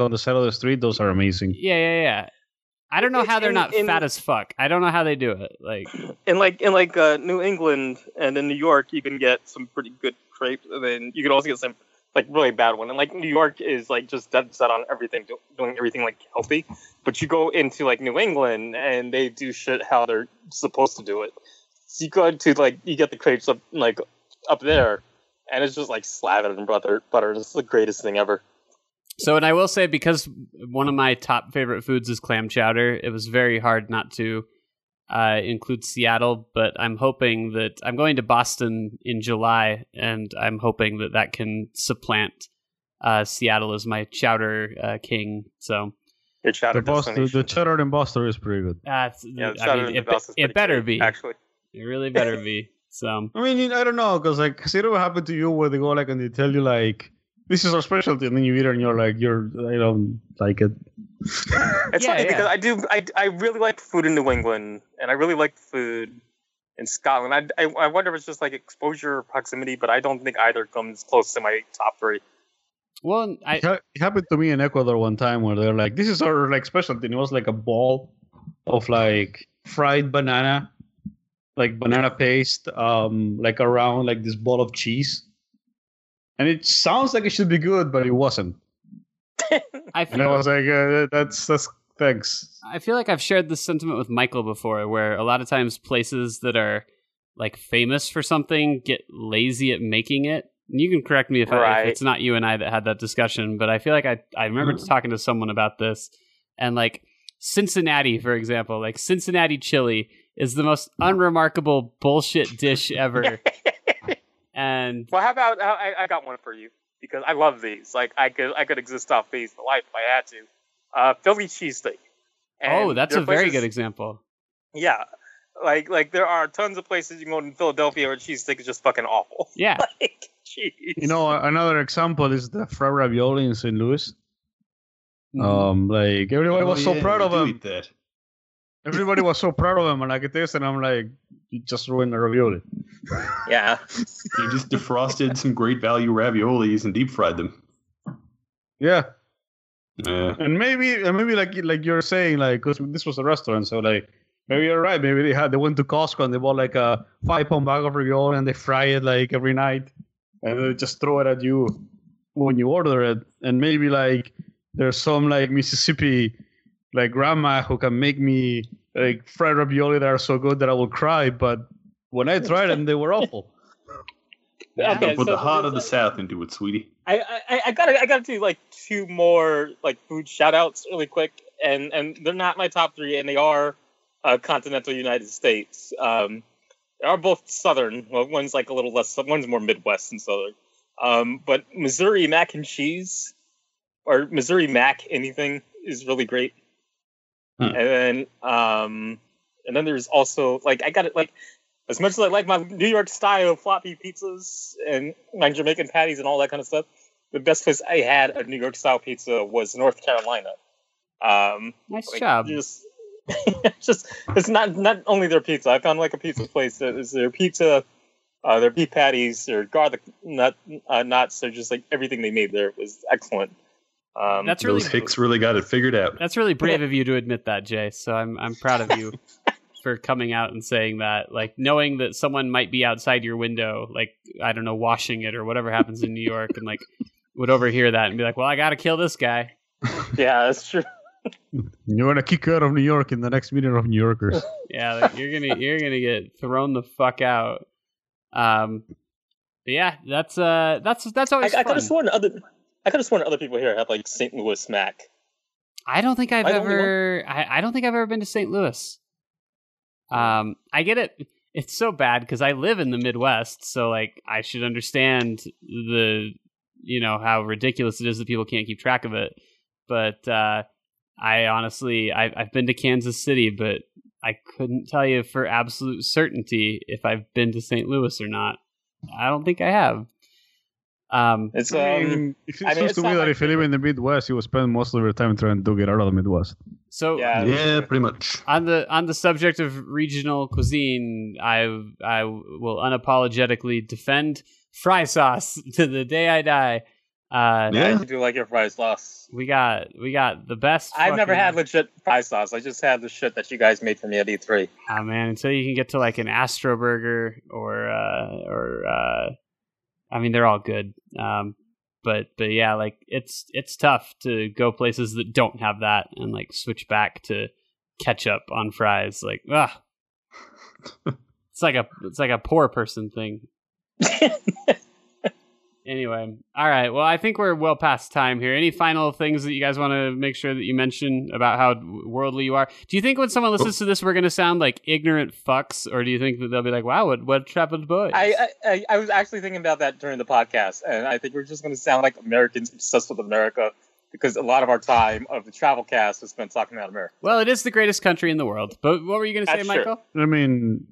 on the side of the street. Those are amazing. Yeah. I don't know how they're not fat as fuck. I don't know how they do it. Like in New England and in New York, you can get some pretty good crepes, and then you can also get some like really bad one. And like New York is like just dead set on everything, doing everything like healthy. But you go into like New England, and they do shit how they're supposed to do it. So you go to like you get the crepes up there, and it's just like slathered in butter. It's the greatest thing ever. So, and I will say, because one of my top favorite foods is clam chowder, it was very hard not to include Seattle, but I'm hoping that I'm going to Boston in July, and I'm hoping that can supplant Seattle as my chowder king. So, your chowder the chowder in Boston is pretty good. It better be. Actually, it really better be. So, I mean, I don't know, because like, see what happened to you where they go like and they tell you like, this is our specialty, and then you eat it, and you're like, I don't like it. It's funny because I do. I really like food in New England, and I really like food in Scotland. I wonder if it's just like exposure or proximity, but I don't think either comes close to my top three. Well, it happened to me in Ecuador one time where they're like, "This is our like specialty," and it was like a ball of like fried banana, like banana paste, like around like this ball of cheese. And it sounds like it should be good, but it wasn't. I was like, that's thanks. I feel like I've shared this sentiment with Michael before, where a lot of times places that are like famous for something get lazy at making it. And you can correct me if it's not you and I that had that discussion, but I feel like I remember talking to someone about this. And like Cincinnati, for example, like Cincinnati chili is the most unremarkable bullshit dish ever. And well, how about I got one for you, because I love these. Like I could exist off these for life if I had to. Philly cheesesteak. Oh, that's a very good example. Yeah, like there are tons of places you can go in Philadelphia where cheesesteak is just fucking awful. Yeah, like jeez. You know, another example is the fried ravioli in St. Louis. Mm-hmm. Like everybody was so proud of them. Everybody was so proud of him, and I could taste it, and I'm like, you just ruined the ravioli. Yeah. You just defrosted some great value raviolis and deep fried them. Yeah. And maybe like you're saying, like, because this was a restaurant, so like, maybe you're right. Maybe they went to Costco and they bought like a 5-pound bag of ravioli, and they fry it like every night, and they just throw it at you when you order it. And maybe like there's some like Mississippi like grandma who can make me like fried ravioli that are so good that I will cry, but when I tried them, they were awful. Yeah, okay, put so the heart of the South into it, sweetie. I gotta do like two more like food shout outs really quick, and they're not my top three, and they are continental United States. They are both southern. Well, one's like a little less. One's more Midwest than southern. But Missouri mac and cheese, or Missouri mac anything, is really great. And then there's also like I got it like. As much as I like my New York style floppy pizzas and my Jamaican patties and all that kind of stuff, the best place I had a New York style pizza was North Carolina. Nice job. It's not only their pizza. I found like a pizza place that is their pizza, their beef patties, their garlic knots. They're just like everything they made there was excellent. That's really Hicks really got it figured out. That's really brave of you to admit that, Jay. So I'm proud of you. For coming out and saying that, like knowing that someone might be outside your window, like, I don't know, washing it or whatever happens in New York, and like would overhear that and be like, well, I got to kill this guy. Yeah, that's true. You want to kick out of New York in the next meeting of New Yorkers. Yeah. Like, you're going to get thrown the fuck out. Yeah, that's always I could have sworn other people here have like St. Louis mac. I don't think I've ever been to St. Louis. I get it. It's so bad because I live in the Midwest, so like I should understand how ridiculous it is that people can't keep track of it. But I've been to Kansas City, but I couldn't tell you for absolute certainty if I've been to St. Louis or not. I don't think I have. It seems to me that if you live in the Midwest, you will spend most of your time trying to get out of the Midwest. So yeah, pretty much. On the subject of regional cuisine, I will unapologetically defend fry sauce to the day I die. I do like your fry sauce. We got the best. I've never had legit fry sauce. I just had the shit that you guys made for me at E3. Oh man, until you can get to like an Astro Burger or I mean, they're all good. But yeah, like it's tough to go places that don't have that and like switch back to ketchup on fries. Like, it's like a poor person thing. Anyway. All right. Well, I think we're well past time here. Any final things that you guys want to make sure that you mention about how worldly you are? Do you think when someone listens to this, we're going to sound like ignorant fucks? Or do you think that they'll be like, wow, what happened, boys? I was actually thinking about that during the podcast. And I think we're just going to sound like Americans obsessed with America because a lot of our time of the travel cast has been talking about America. Well, it is the greatest country in the world. But what were you going to say, Michael? True. I mean,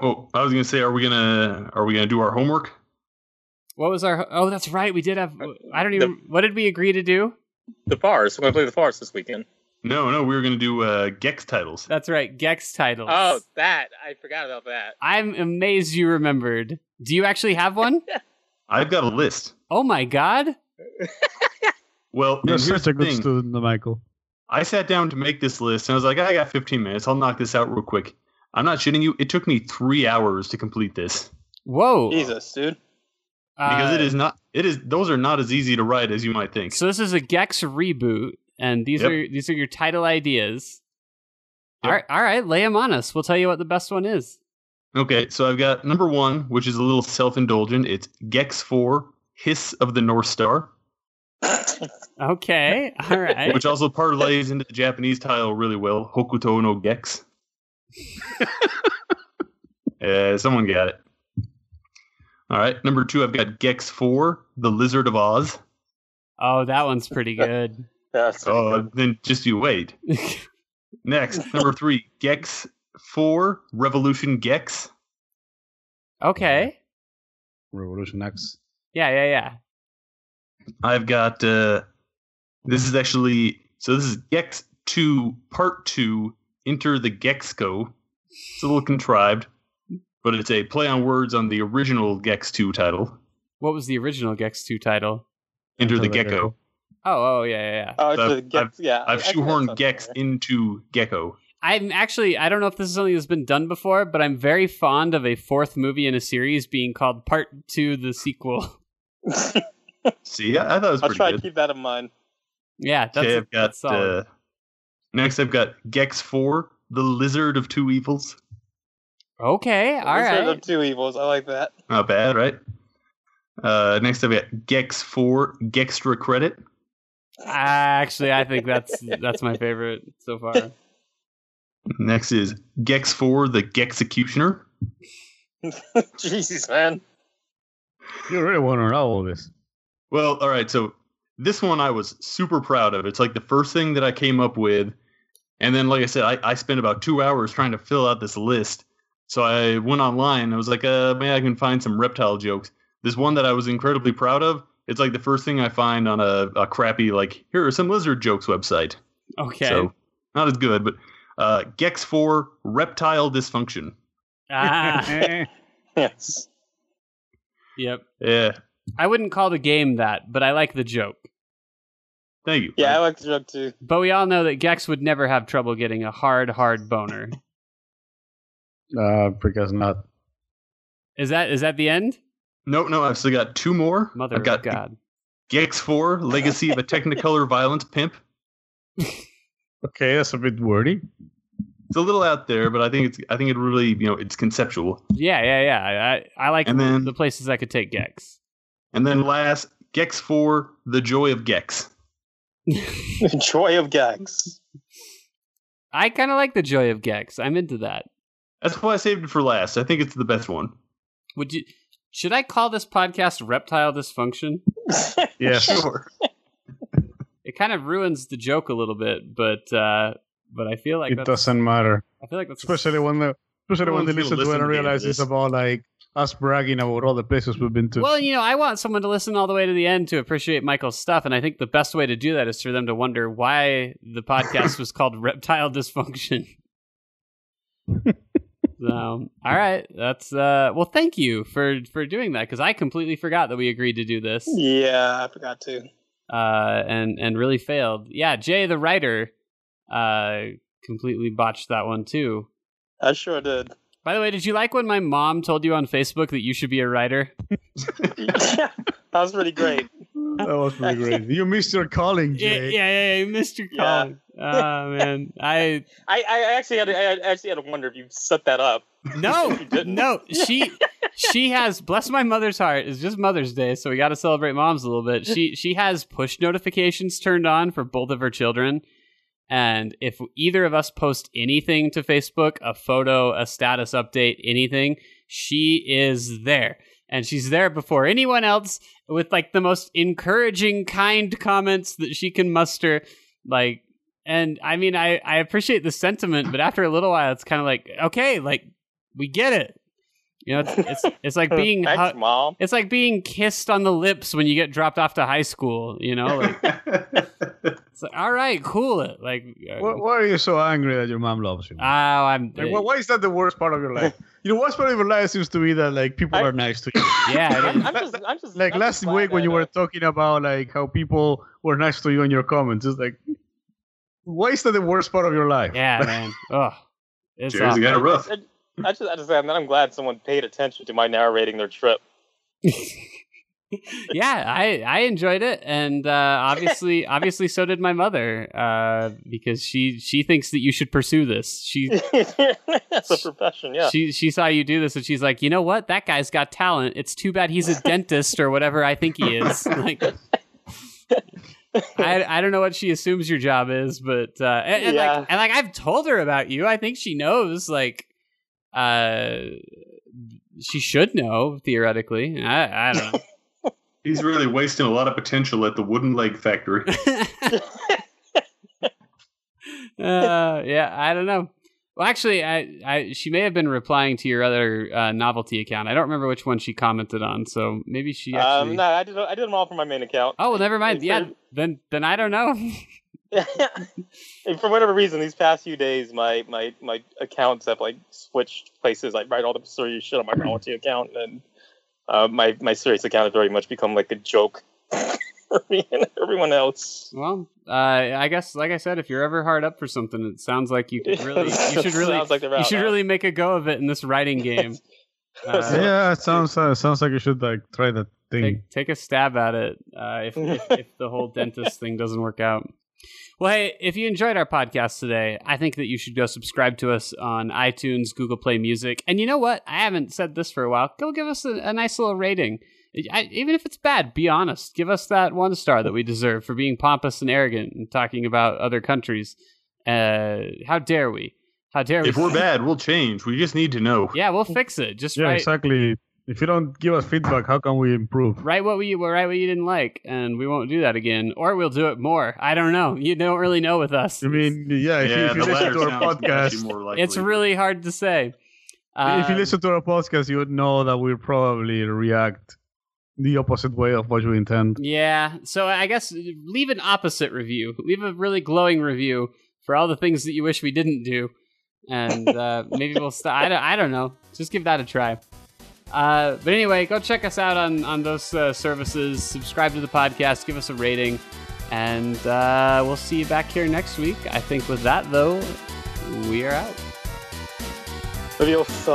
I was going to say, are we going to do our homework? What was our... Oh, that's right. We did have... I don't even... what did we agree to do? The bars. We're going to play the bars this weekend. No. We were going to do Gex titles. That's right. Gex titles. Oh, that. I forgot about that. I'm amazed you remembered. Do you actually have one? I've got a list. Oh, my God. Well, you're such a good student, Michael. I sat down to make this list, and I was like, I got 15 minutes. I'll knock this out real quick. I'm not shitting you. It took me 3 hours to complete this. Whoa. Jesus, dude. Because those are not as easy to write as you might think. So this is a Gex reboot, and these are your title ideas. Yep. All right, lay them on us. We'll tell you what the best one is. Okay, so I've got number one, which is a little self-indulgent. It's Gex 4, Hiss of the North Star. Okay, all right. Which also parlays into the Japanese title really well, Hokuto no Gex. Someone got it. All right, number two, I've got Gex 4, The Lizard of Oz. Oh, that one's pretty good. That's pretty good. Then just you wait. Next, number three, Gex 4, Revolution Gex. Okay. Revolution X. Yeah. I've got, this is Gex 2, Part 2, Enter the Gexco. It's a little contrived. But it's a play on words on the original Gex 2 title. What was the original Gex 2 title? Enter the Gecko. Oh, yeah. Oh, so I've shoehorned Gex into Gecko. I don't know if this is something that's been done before, but I'm very fond of a fourth movie in a series being called Part 2, the sequel. See, I thought it was pretty good. I'll try to keep that in mind. Yeah, that's solid. Next, I've got Gex 4, The Lizard of Two Evils. Okay, all right. Those are the two evils. I like that. Not bad, right? Next up, we got Gex4, Gextra Credit. Actually, I think that's my favorite so far. Next is Gex4, the Gexecutioner. Jesus, man. You really want to know all of this. Well, all right, so this one I was super proud of. It's like the first thing that I came up with. And then, like I said, I spent about 2 hours trying to fill out this list. So I went online and I was like, man, I can find some reptile jokes. This one that I was incredibly proud of, it's like the first thing I find on a crappy, like, here are some lizard jokes website. Okay. So, not as good, but Gex4, reptile dysfunction. Ah. Yes. Yep. Yeah. I wouldn't call the game that, but I like the joke. Thank you. Yeah, I like the joke too. But we all know that Gex would never have trouble getting a hard boner. Because not. Is that the end? No, I've still got two more. Mother of God. Gex4, Legacy of a Technicolor Violence Pimp. Okay, that's a bit wordy. It's a little out there, but I think it really, it's conceptual. Yeah. I like the places I could take Gex. And then last, Gex4, The Joy of Gex. The Joy of Gex. I kind of like The Joy of Gex. I'm into that. That's why I saved it for last. I think it's the best one. Should I call this podcast Reptile Dysfunction? Yeah, sure. It kind of ruins the joke a little bit, but I feel like it doesn't matter. I feel like that's especially when they listen to it and realize it's about like us bragging about all the places we've been to. Well, I want someone to listen all the way to the end to appreciate Michael's stuff, and I think the best way to do that is for them to wonder why the podcast was called Reptile Dysfunction. All right, that's well, thank you for doing that, because I completely forgot that we agreed to do this. Yeah, I forgot too. And really failed. Yeah, Jay the writer completely botched that one too. I sure did. By the way, did you like when my mom told you on Facebook that you should be a writer? Yeah, that was pretty great. That was pretty great. You missed your calling, Jay. Yeah, you missed your calling. Yeah. Oh, man. I actually had to wonder if you set that up. No, you didn't. No. She has, bless my mother's heart, it's just Mother's Day, so we got to celebrate moms a little bit. She has push notifications turned on for both of her children. And if either of us post anything to Facebook, a photo, a status update, anything, she is there. And she's there before anyone else with like the most encouraging, kind comments that she can muster. Like, and I mean, I appreciate the sentiment, but after a little while, it's kind of like, okay, like we get it. It's like being Thanks, Mom. It's like being kissed on the lips when you get dropped off to high school. It's like, all right, cool it. Like, why are you so angry that your mom loves you? Oh, I'm. Like, why is that the worst part of your life? The worst part of your life seems to be that like people are nice to you. Yeah, I'm just like I'm last just week when you were talking about like how people were nice to you in your comments. It's like, why is that the worst part of your life? Yeah, man. Oh, it's got it rough. I just say I'm glad someone paid attention to my narrating their trip. Yeah, I enjoyed it, and obviously, so did my mother, because she thinks that you should pursue this. That's a profession. Yeah, she saw you do this, and she's like, you know what? That guy's got talent. It's too bad he's a dentist or whatever I think he is. Like, I don't know what she assumes your job is, but yeah. and I've told her about you. I think she knows. Like. She should know, theoretically. I don't know. He's really wasting a lot of potential at the wooden leg factory. Yeah, I don't know. Well, actually, she may have been replying to your other novelty account. I don't remember which one she commented on, so maybe she actually... No, I did them all from my main account. Oh, well, never mind. Yeah, then I don't know. And for whatever reason, these past few days, my accounts have like switched places. I write all the serious shit on my novelty account, and my serious account has very much become like a joke for me and everyone else. Well, I guess, like I said, if you're ever hard up for something, it sounds like you should really make a go of it in this writing game. Yeah, it sounds like you should like try that thing. Take a stab at it if the whole dentist thing doesn't work out. Well, hey, if you enjoyed our podcast today, I think that you should go subscribe to us on iTunes, Google Play Music. And you know what? I haven't said this for a while. Go give us a nice little rating. Even if it's bad, be honest. Give us that one star that we deserve for being pompous and arrogant and talking about other countries. How dare we? How dare we? If we're bad, we'll change. We just need to know. Yeah, we'll fix it. Just yeah, exactly. If you don't give us feedback, how can we improve? Write what you didn't like, and we won't do that again. Or we'll do it more. I don't know. You don't really know with us. I mean, if you listen to our podcast, it's really hard to say. If you listen to our podcast, you would know that we'll probably react the opposite way of what you intend. Yeah, so I guess leave an opposite review. Leave a really glowing review for all the things that you wish we didn't do. And maybe we'll stop. I don't know. Just give that a try. But anyway, go check us out on those services. Subscribe to the podcast. Give us a rating. And we'll see you back here next week. I think with that, though, we are out. Adios.